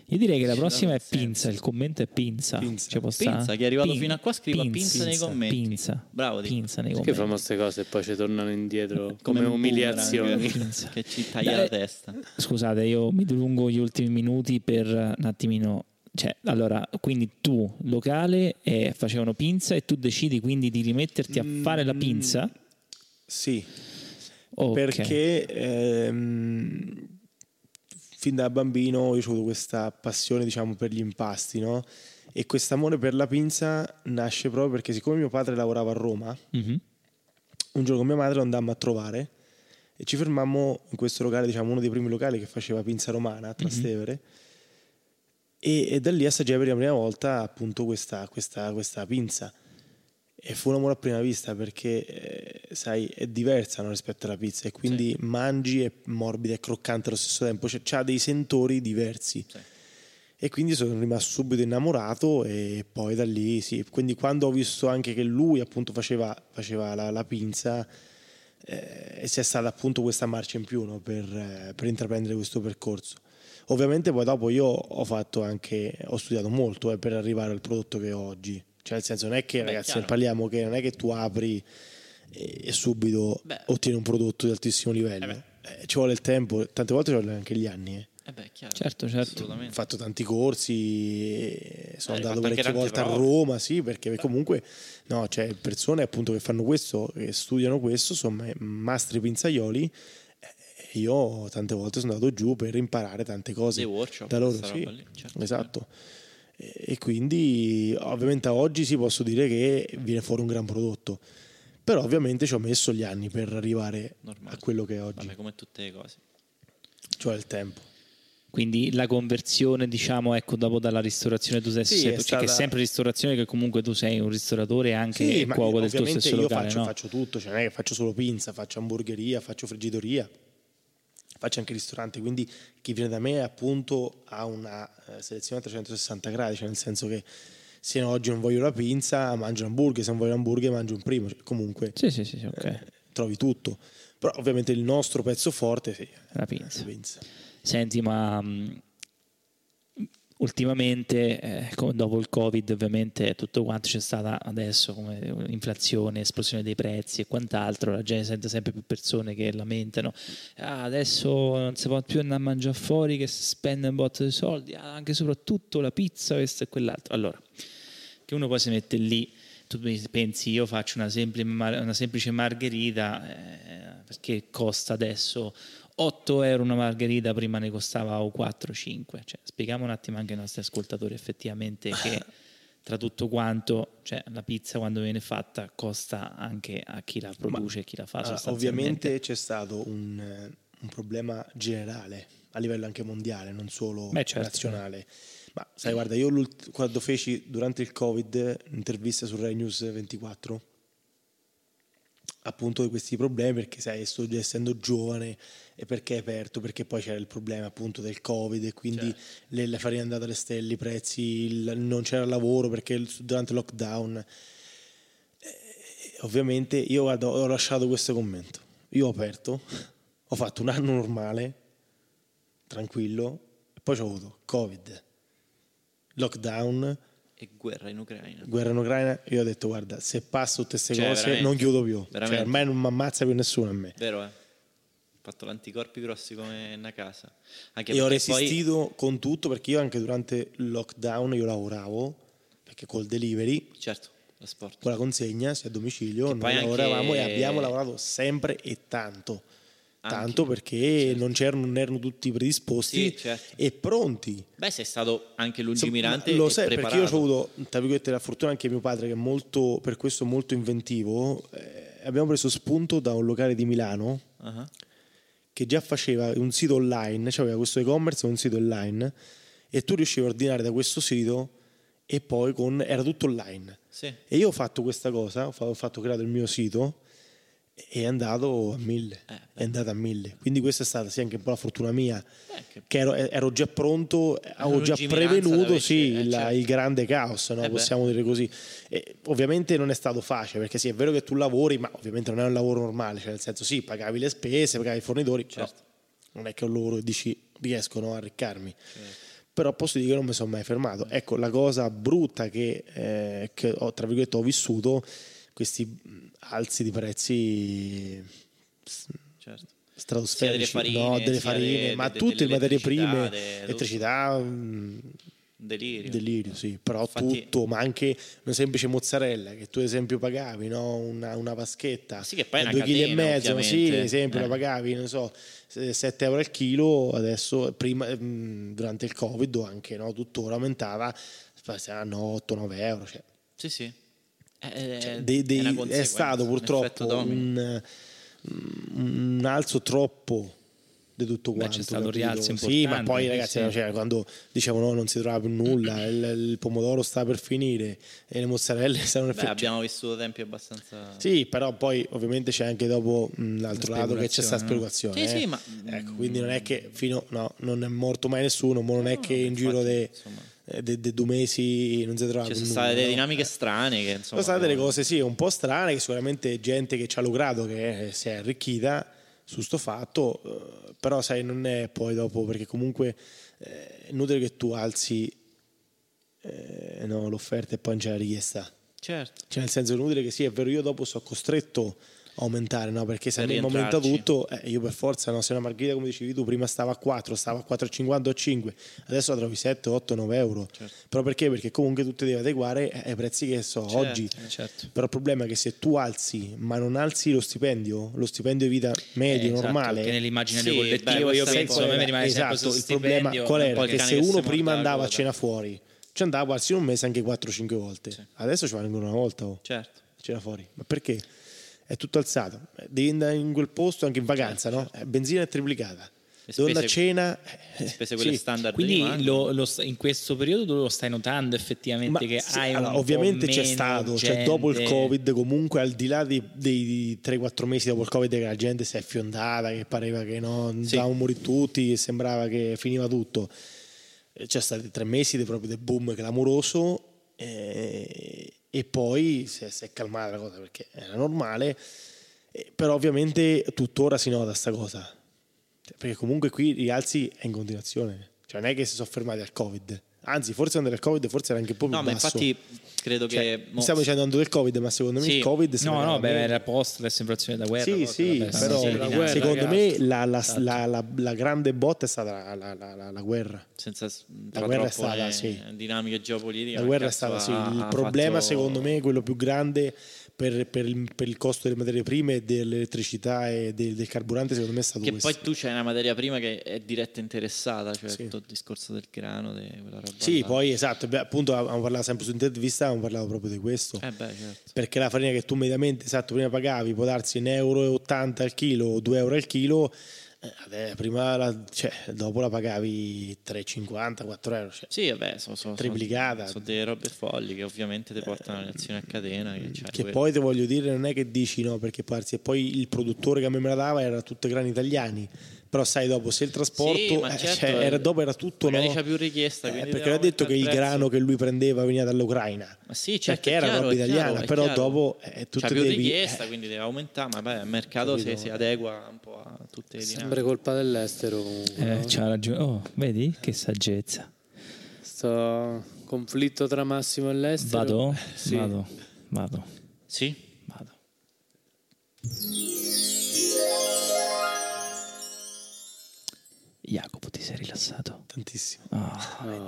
Io direi che la prossima è Pinsa. Il commento è Pinsa. Cioè, Pinsa, chi è arrivato fino a qua scriva Pinsa nei commenti. Bravo, Pinsa nei commenti. Che fanno queste cose e poi ci tornano indietro come umiliazioni. Che ci taglia la testa. Scusate, io mi dilungo gli ultimi minuti per un attimino. Cioè, allora, quindi tu, locale, facevano Pinsa e tu decidi quindi di rimetterti a fare la pinza? Sì, okay. Perché... fin da bambino io ho avuto questa passione, diciamo, per gli impasti, no? E quest'amore per la pinza nasce proprio perché, siccome mio padre lavorava a Roma, un giorno con mia madre lo andammo a trovare e ci fermammo in questo locale, diciamo uno dei primi locali che faceva pinza romana a Trastevere, e da lì assaggiai per la prima volta appunto questa pinza. E fu un amore a prima vista perché, sai, è diversa, no, rispetto alla pizza. E quindi mangi, è morbida e croccante allo stesso tempo, cioè, c'ha dei sentori diversi. Sì. E quindi sono rimasto subito innamorato e poi da lì, sì. Quindi quando ho visto anche che lui appunto faceva la pinza, c'è stata appunto questa marcia in più, no, per intraprendere questo percorso. Ovviamente poi dopo io ho studiato molto per arrivare al prodotto che ho oggi. Cioè, nel senso, non è che ragazzi, ne parliamo, che non è che tu apri e subito ottieni un prodotto di altissimo livello. Ci vuole il tempo, tante volte ci vogliono anche gli anni. Chiaro. Certo. Ho fatto tanti corsi, sono andato parecchie volte a Roma, sì, perché comunque no, cioè, persone appunto che fanno questo, che studiano questo, insomma, mastri pinzaioli. Io tante volte sono andato giù per imparare tante cose. Dei workshop da loro, sì, lì, certo, esatto. E quindi ovviamente oggi sì, posso dire che viene fuori un gran prodotto, però ovviamente ci ho messo gli anni per arrivare a quello che è oggi. Vabbè, come tutte le cose, cioè il tempo. Quindi la conversione, diciamo, ecco, dopo dalla ristorazione tu sei, cioè, stata... che è sempre ristorazione, che comunque tu sei un ristoratore anche il cuoco del tuo stesso locale. Io faccio tutto, cioè non è che faccio solo pinza, faccio hamburgeria, faccio friggitoria, faccio anche ristorante, quindi chi viene da me appunto ha una selezione a 360 gradi, cioè nel senso che se no oggi non voglio la pinza mangio l'hamburger, se non voglio l'hamburger mangio un primo, cioè, comunque sì, okay. Trovi tutto, però ovviamente il nostro pezzo forte sì, la pinza. Senti, ma ultimamente dopo il Covid ovviamente tutto quanto c'è stata adesso, come inflazione, esplosione dei prezzi e quant'altro, la gente sente sempre più persone che lamentano adesso non si può più andare a mangiare fuori che si spende un botto di soldi, anche soprattutto la pizza, questo e quell'altro. Allora, che uno poi si mette lì, tu pensi io faccio una semplice margherita perché costa adesso €8 una margherita, prima ne costava o 4-5, cioè, spieghiamo un attimo anche ai nostri ascoltatori effettivamente che tra tutto quanto, cioè, la pizza quando viene fatta costa anche a chi la produce e chi la fa sostanzialmente. Ovviamente c'è stato un problema generale a livello anche mondiale, non solo nazionale. Ma sai, guarda, io quando feci durante il Covid un'intervista su Rai News 24 appunto di questi problemi, perché sai, sto essendo giovane e perché è aperto, perché poi c'era il problema appunto del Covid e quindi la farina è andata alle stelle, i prezzi, non c'era lavoro perché durante il lockdown ovviamente io ho lasciato questo commento, io ho aperto, ho fatto un anno normale tranquillo e poi ho avuto Covid, lockdown e guerra in Ucraina. Io ho detto guarda, se passo tutte queste cose non chiudo più, cioè, ormai non mi ammazza più nessuno a me, vero? Ho fatto anticorpi grossi come una casa, anche io ho resistito poi con tutto, perché io anche durante il lockdown io lavoravo, perché col delivery, certo, l'asporto, con la consegna sia a domicilio, che noi lavoravamo e abbiamo lavorato sempre e tanto perché non erano tutti predisposti e pronti. Beh, sei stato anche lungimirante, lo sai, preparato. Perché io ho avuto, tra virgolette, la fortuna anche mio padre che è molto, per questo molto inventivo, abbiamo preso spunto da un locale di Milano che già faceva un sito online, cioè aveva questo e-commerce e un sito online e tu riuscivi a ordinare da questo sito e poi era tutto online, e io ho fatto questa cosa, ho creato il mio sito, è andato a 1000, quindi questa è stata sì anche un po' la fortuna mia, che ero già pronto, avevo già prevenuto il grande caos, no? Possiamo dire così. E ovviamente non è stato facile, perché sì, è vero che tu lavori, ma ovviamente non è un lavoro normale, cioè nel senso sì, pagavi le spese, pagavi i fornitori, certo, non è che è un lavoro e dici riescono a riccarmi, però posso dire che non mi sono mai fermato. Ecco, la cosa brutta che ho, tra virgolette, ho vissuto questi alzi di prezzi stratosferici, sia delle farine, ma tutte le materie prime, elettricità, delirio sì, però infatti, tutto, ma anche una semplice mozzarella che tu ad esempio pagavi, no? una vaschetta, che poi 2,5 kg, sì, ad esempio la pagavi, non so, €7 al chilo, adesso prima durante il Covid anche, no? Tuttora aumentava, saranno €8-9, cioè. Sì. Cioè, è stato purtroppo un alzo troppo di tutto quanto. Beh, c'è stato un rialzo importante. Sì, ma poi ragazzi, cioè, quando dicevano non si trovava più nulla, il pomodoro sta per finire e le mozzarelle stavano per finire. Abbiamo vissuto tempi abbastanza. Sì, però poi ovviamente c'è anche dopo l'altro lato che c'è stata speculazione. No? Sì, ma ecco, quindi non è che non è morto mai nessuno, ma non è che in giro insomma, dei 2 mesi non si trova, cioè, sono state delle dinamiche strane, che insomma sono state delle cose sì un po' strane, che sicuramente gente che ci ha lucrato, che si è arricchita su sto fatto, però sai, non è poi dopo, perché comunque è inutile che tu alzi l'offerta e poi non c'è la richiesta, certo, cioè nel senso, è inutile che sì, è vero, io dopo sono costretto aumentare, no? Perché se non aumenta tutto io per forza, no? Se una margherita, come dicevi tu, prima stava a 4,50 o 5, adesso la trovi 7, 8, 9 €, certo. Però perché comunque tu ti devi adeguare ai prezzi che so oggi, certo. Però il problema è che se tu alzi ma non alzi lo stipendio di vita medio, normale, che nell'immaginario collettivo io penso me rimane sempre il problema qual era? Che se uno prima andava a cena fuori, ci andava quasi un mese anche 4-5 volte, adesso ci vengono una volta, certo, cena fuori, ma perché? È tutto alzato, devi andare in quel posto anche in vacanza, certo. Benzina è triplicata, donna a cena, spese quelle standard. Quindi in questo periodo tu lo stai notando effettivamente, ma che sì, hai allora, un ovviamente c'è stato, cioè dopo il Covid comunque, al di là dei 3-4 mesi dopo il Covid, che la gente si è fiondata, che pareva che andavamo a morire tutti, che sembrava che finiva tutto, c'è stati 3 mesi di boom clamoroso, e poi si è calmata la cosa, perché era normale, però ovviamente tuttora si nota sta cosa, perché comunque qui i rialzi è in continuazione, cioè non è che si sono fermati al Covid, anzi forse quando era il Covid forse era anche un po' più basso. Ma infatti credo che stiamo dicendo andando del Covid, ma secondo me il Covid era post la sembrazione da guerra, però secondo me la grande botta è stata la guerra, senza la guerra è stata dinamiche geopolitiche, la guerra è stata il problema, secondo me quello più grande per il costo delle materie prime, dell'elettricità e del carburante, secondo me è stato che questo. Poi tu c'hai una materia prima che è diretta interessata, cioè tutto il discorso del grano, quella roba poi esatto, appunto abbiamo parlato sempre su intervista, abbiamo parlato proprio di questo, certo. Perché la farina che tu mediamente prima pagavi, può darsi €1,80 al chilo o €2 al chilo, prima dopo la pagavi €3,50, €4, triplicata. Sono delle robe folli che ovviamente ti portano alle azioni a catena che poi ti voglio dire, non è che dici no, perché poi il produttore che a me la dava era tutti grani italiani, però sai dopo se il trasporto dopo era tutto, magari c'è più richiesta, perché aveva detto che il grano che lui prendeva veniva dall'Ucraina, perché era roba italiana, però dopo tutto c'è più richiesta, quindi deve aumentare, ma il mercato si adegua un po' a tutte le dinamiche. Colpa dell'estero comunque, c'ha ragione. Vedi che saggezza, sto conflitto tra Massimo e l'estero. Vado. Jacopo, ti sei rilassato tantissimo,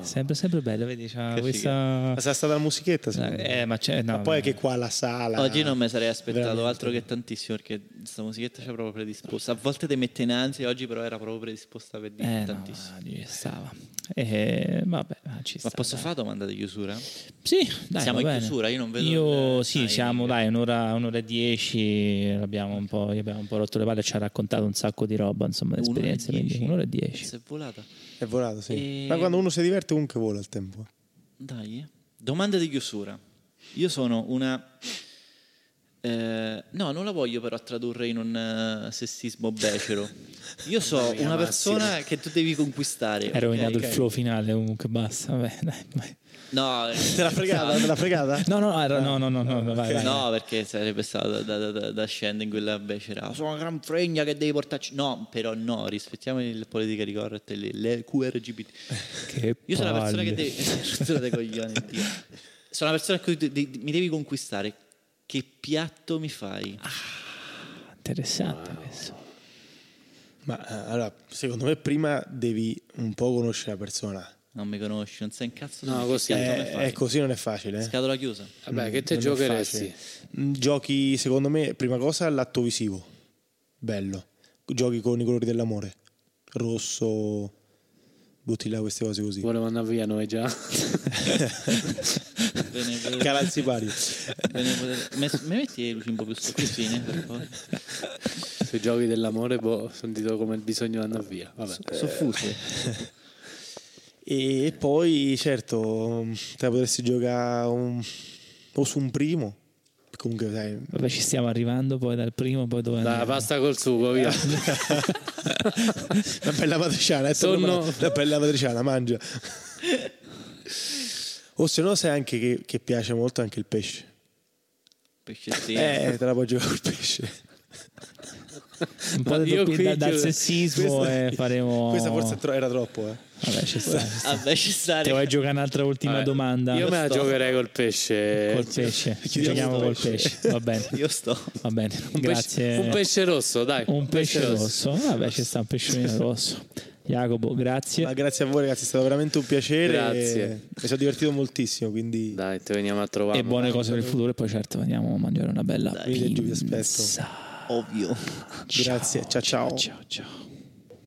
sempre bello, vedi, c'ha questa figa. Sarà stata la musichetta, ma poi è che qua la sala oggi non mi sarei aspettato veramente altro che tantissimo, perché questa musichetta c'è proprio predisposta, a volte te mette in ansia, oggi però era proprio predisposta per dire tantissimo, stava vabbè, ci sta, ma posso fare domanda di chiusura? Sì, dai, siamo in chiusura, io non vedo siamo un'ora e 10, abbiamo un po' rotto le palle, ci ha raccontato un sacco di roba, insomma, l'esperienza, quindi un'ora e 10. Se è volata. È volata, sì. Ma quando uno si diverte comunque vola il tempo. Dai. Domanda di chiusura. Io sono una no, non la voglio però tradurre in un sessismo becero. Io so una persona che tu devi conquistare. Hai rovinato il flow finale, comunque basta. Vabbè, dai. No, te l'ha fregata? No, vai. No, perché sarebbe stato da scendere in quella becera. Sono una gran fregna che devi portarci. No, però no, rispettiamo il politica correct, le QRGBT. Che io sono una persona che devi coglioni, Dio. Sono una persona che mi devi conquistare. Che piatto mi fai? Ah, interessante questo. Ma allora, secondo me prima devi un po' conoscere la persona. Non mi conosci, non sai un cazzo. No, così è così, non è facile. Scatola chiusa. Vabbè, che te giocheresti? Giochi, secondo me, prima cosa l'atto visivo. Bello. Giochi con i colori dell'amore. Rosso. Butti là queste cose così. Volevo andare via noi già. Calalzi pari. Mi metti le luci un po' più scoccine, per favore? Sui giochi dell'amore, ho sentito come il bisogno di andare via. Vabbè. Soffuse. E poi certo te la potresti giocare o su un primo, comunque dai. Vabbè, ci stiamo arrivando poi dal primo, poi dove la pasta col sugo, via. La bella matriciana, la bella matriciana, mangia. O se no sai anche che piace molto anche il pescettino, te la puoi giocare col pesce. Un po' dal sessismo, questa, faremo. Questa forse era troppo, Vabbè, ci sta. Ti vuoi giocare un'altra ultima domanda? Io me la giocherei col pesce. Col pesce. Ci giochiamo col pesce. Va bene. Io sto. Va bene. Grazie. Un pesce rosso, dai. Un pesce rosso. Vabbè, ci sta un pesciolino rosso. Jacopo, grazie. Ma grazie a voi, ragazzi, è stato veramente un piacere. Grazie. Mi sono divertito moltissimo, quindi dai, te veniamo a trovare. E buone cose per il futuro, e poi certo andiamo a mangiare una bella pinsa. Ovvio. Grazie, ciao.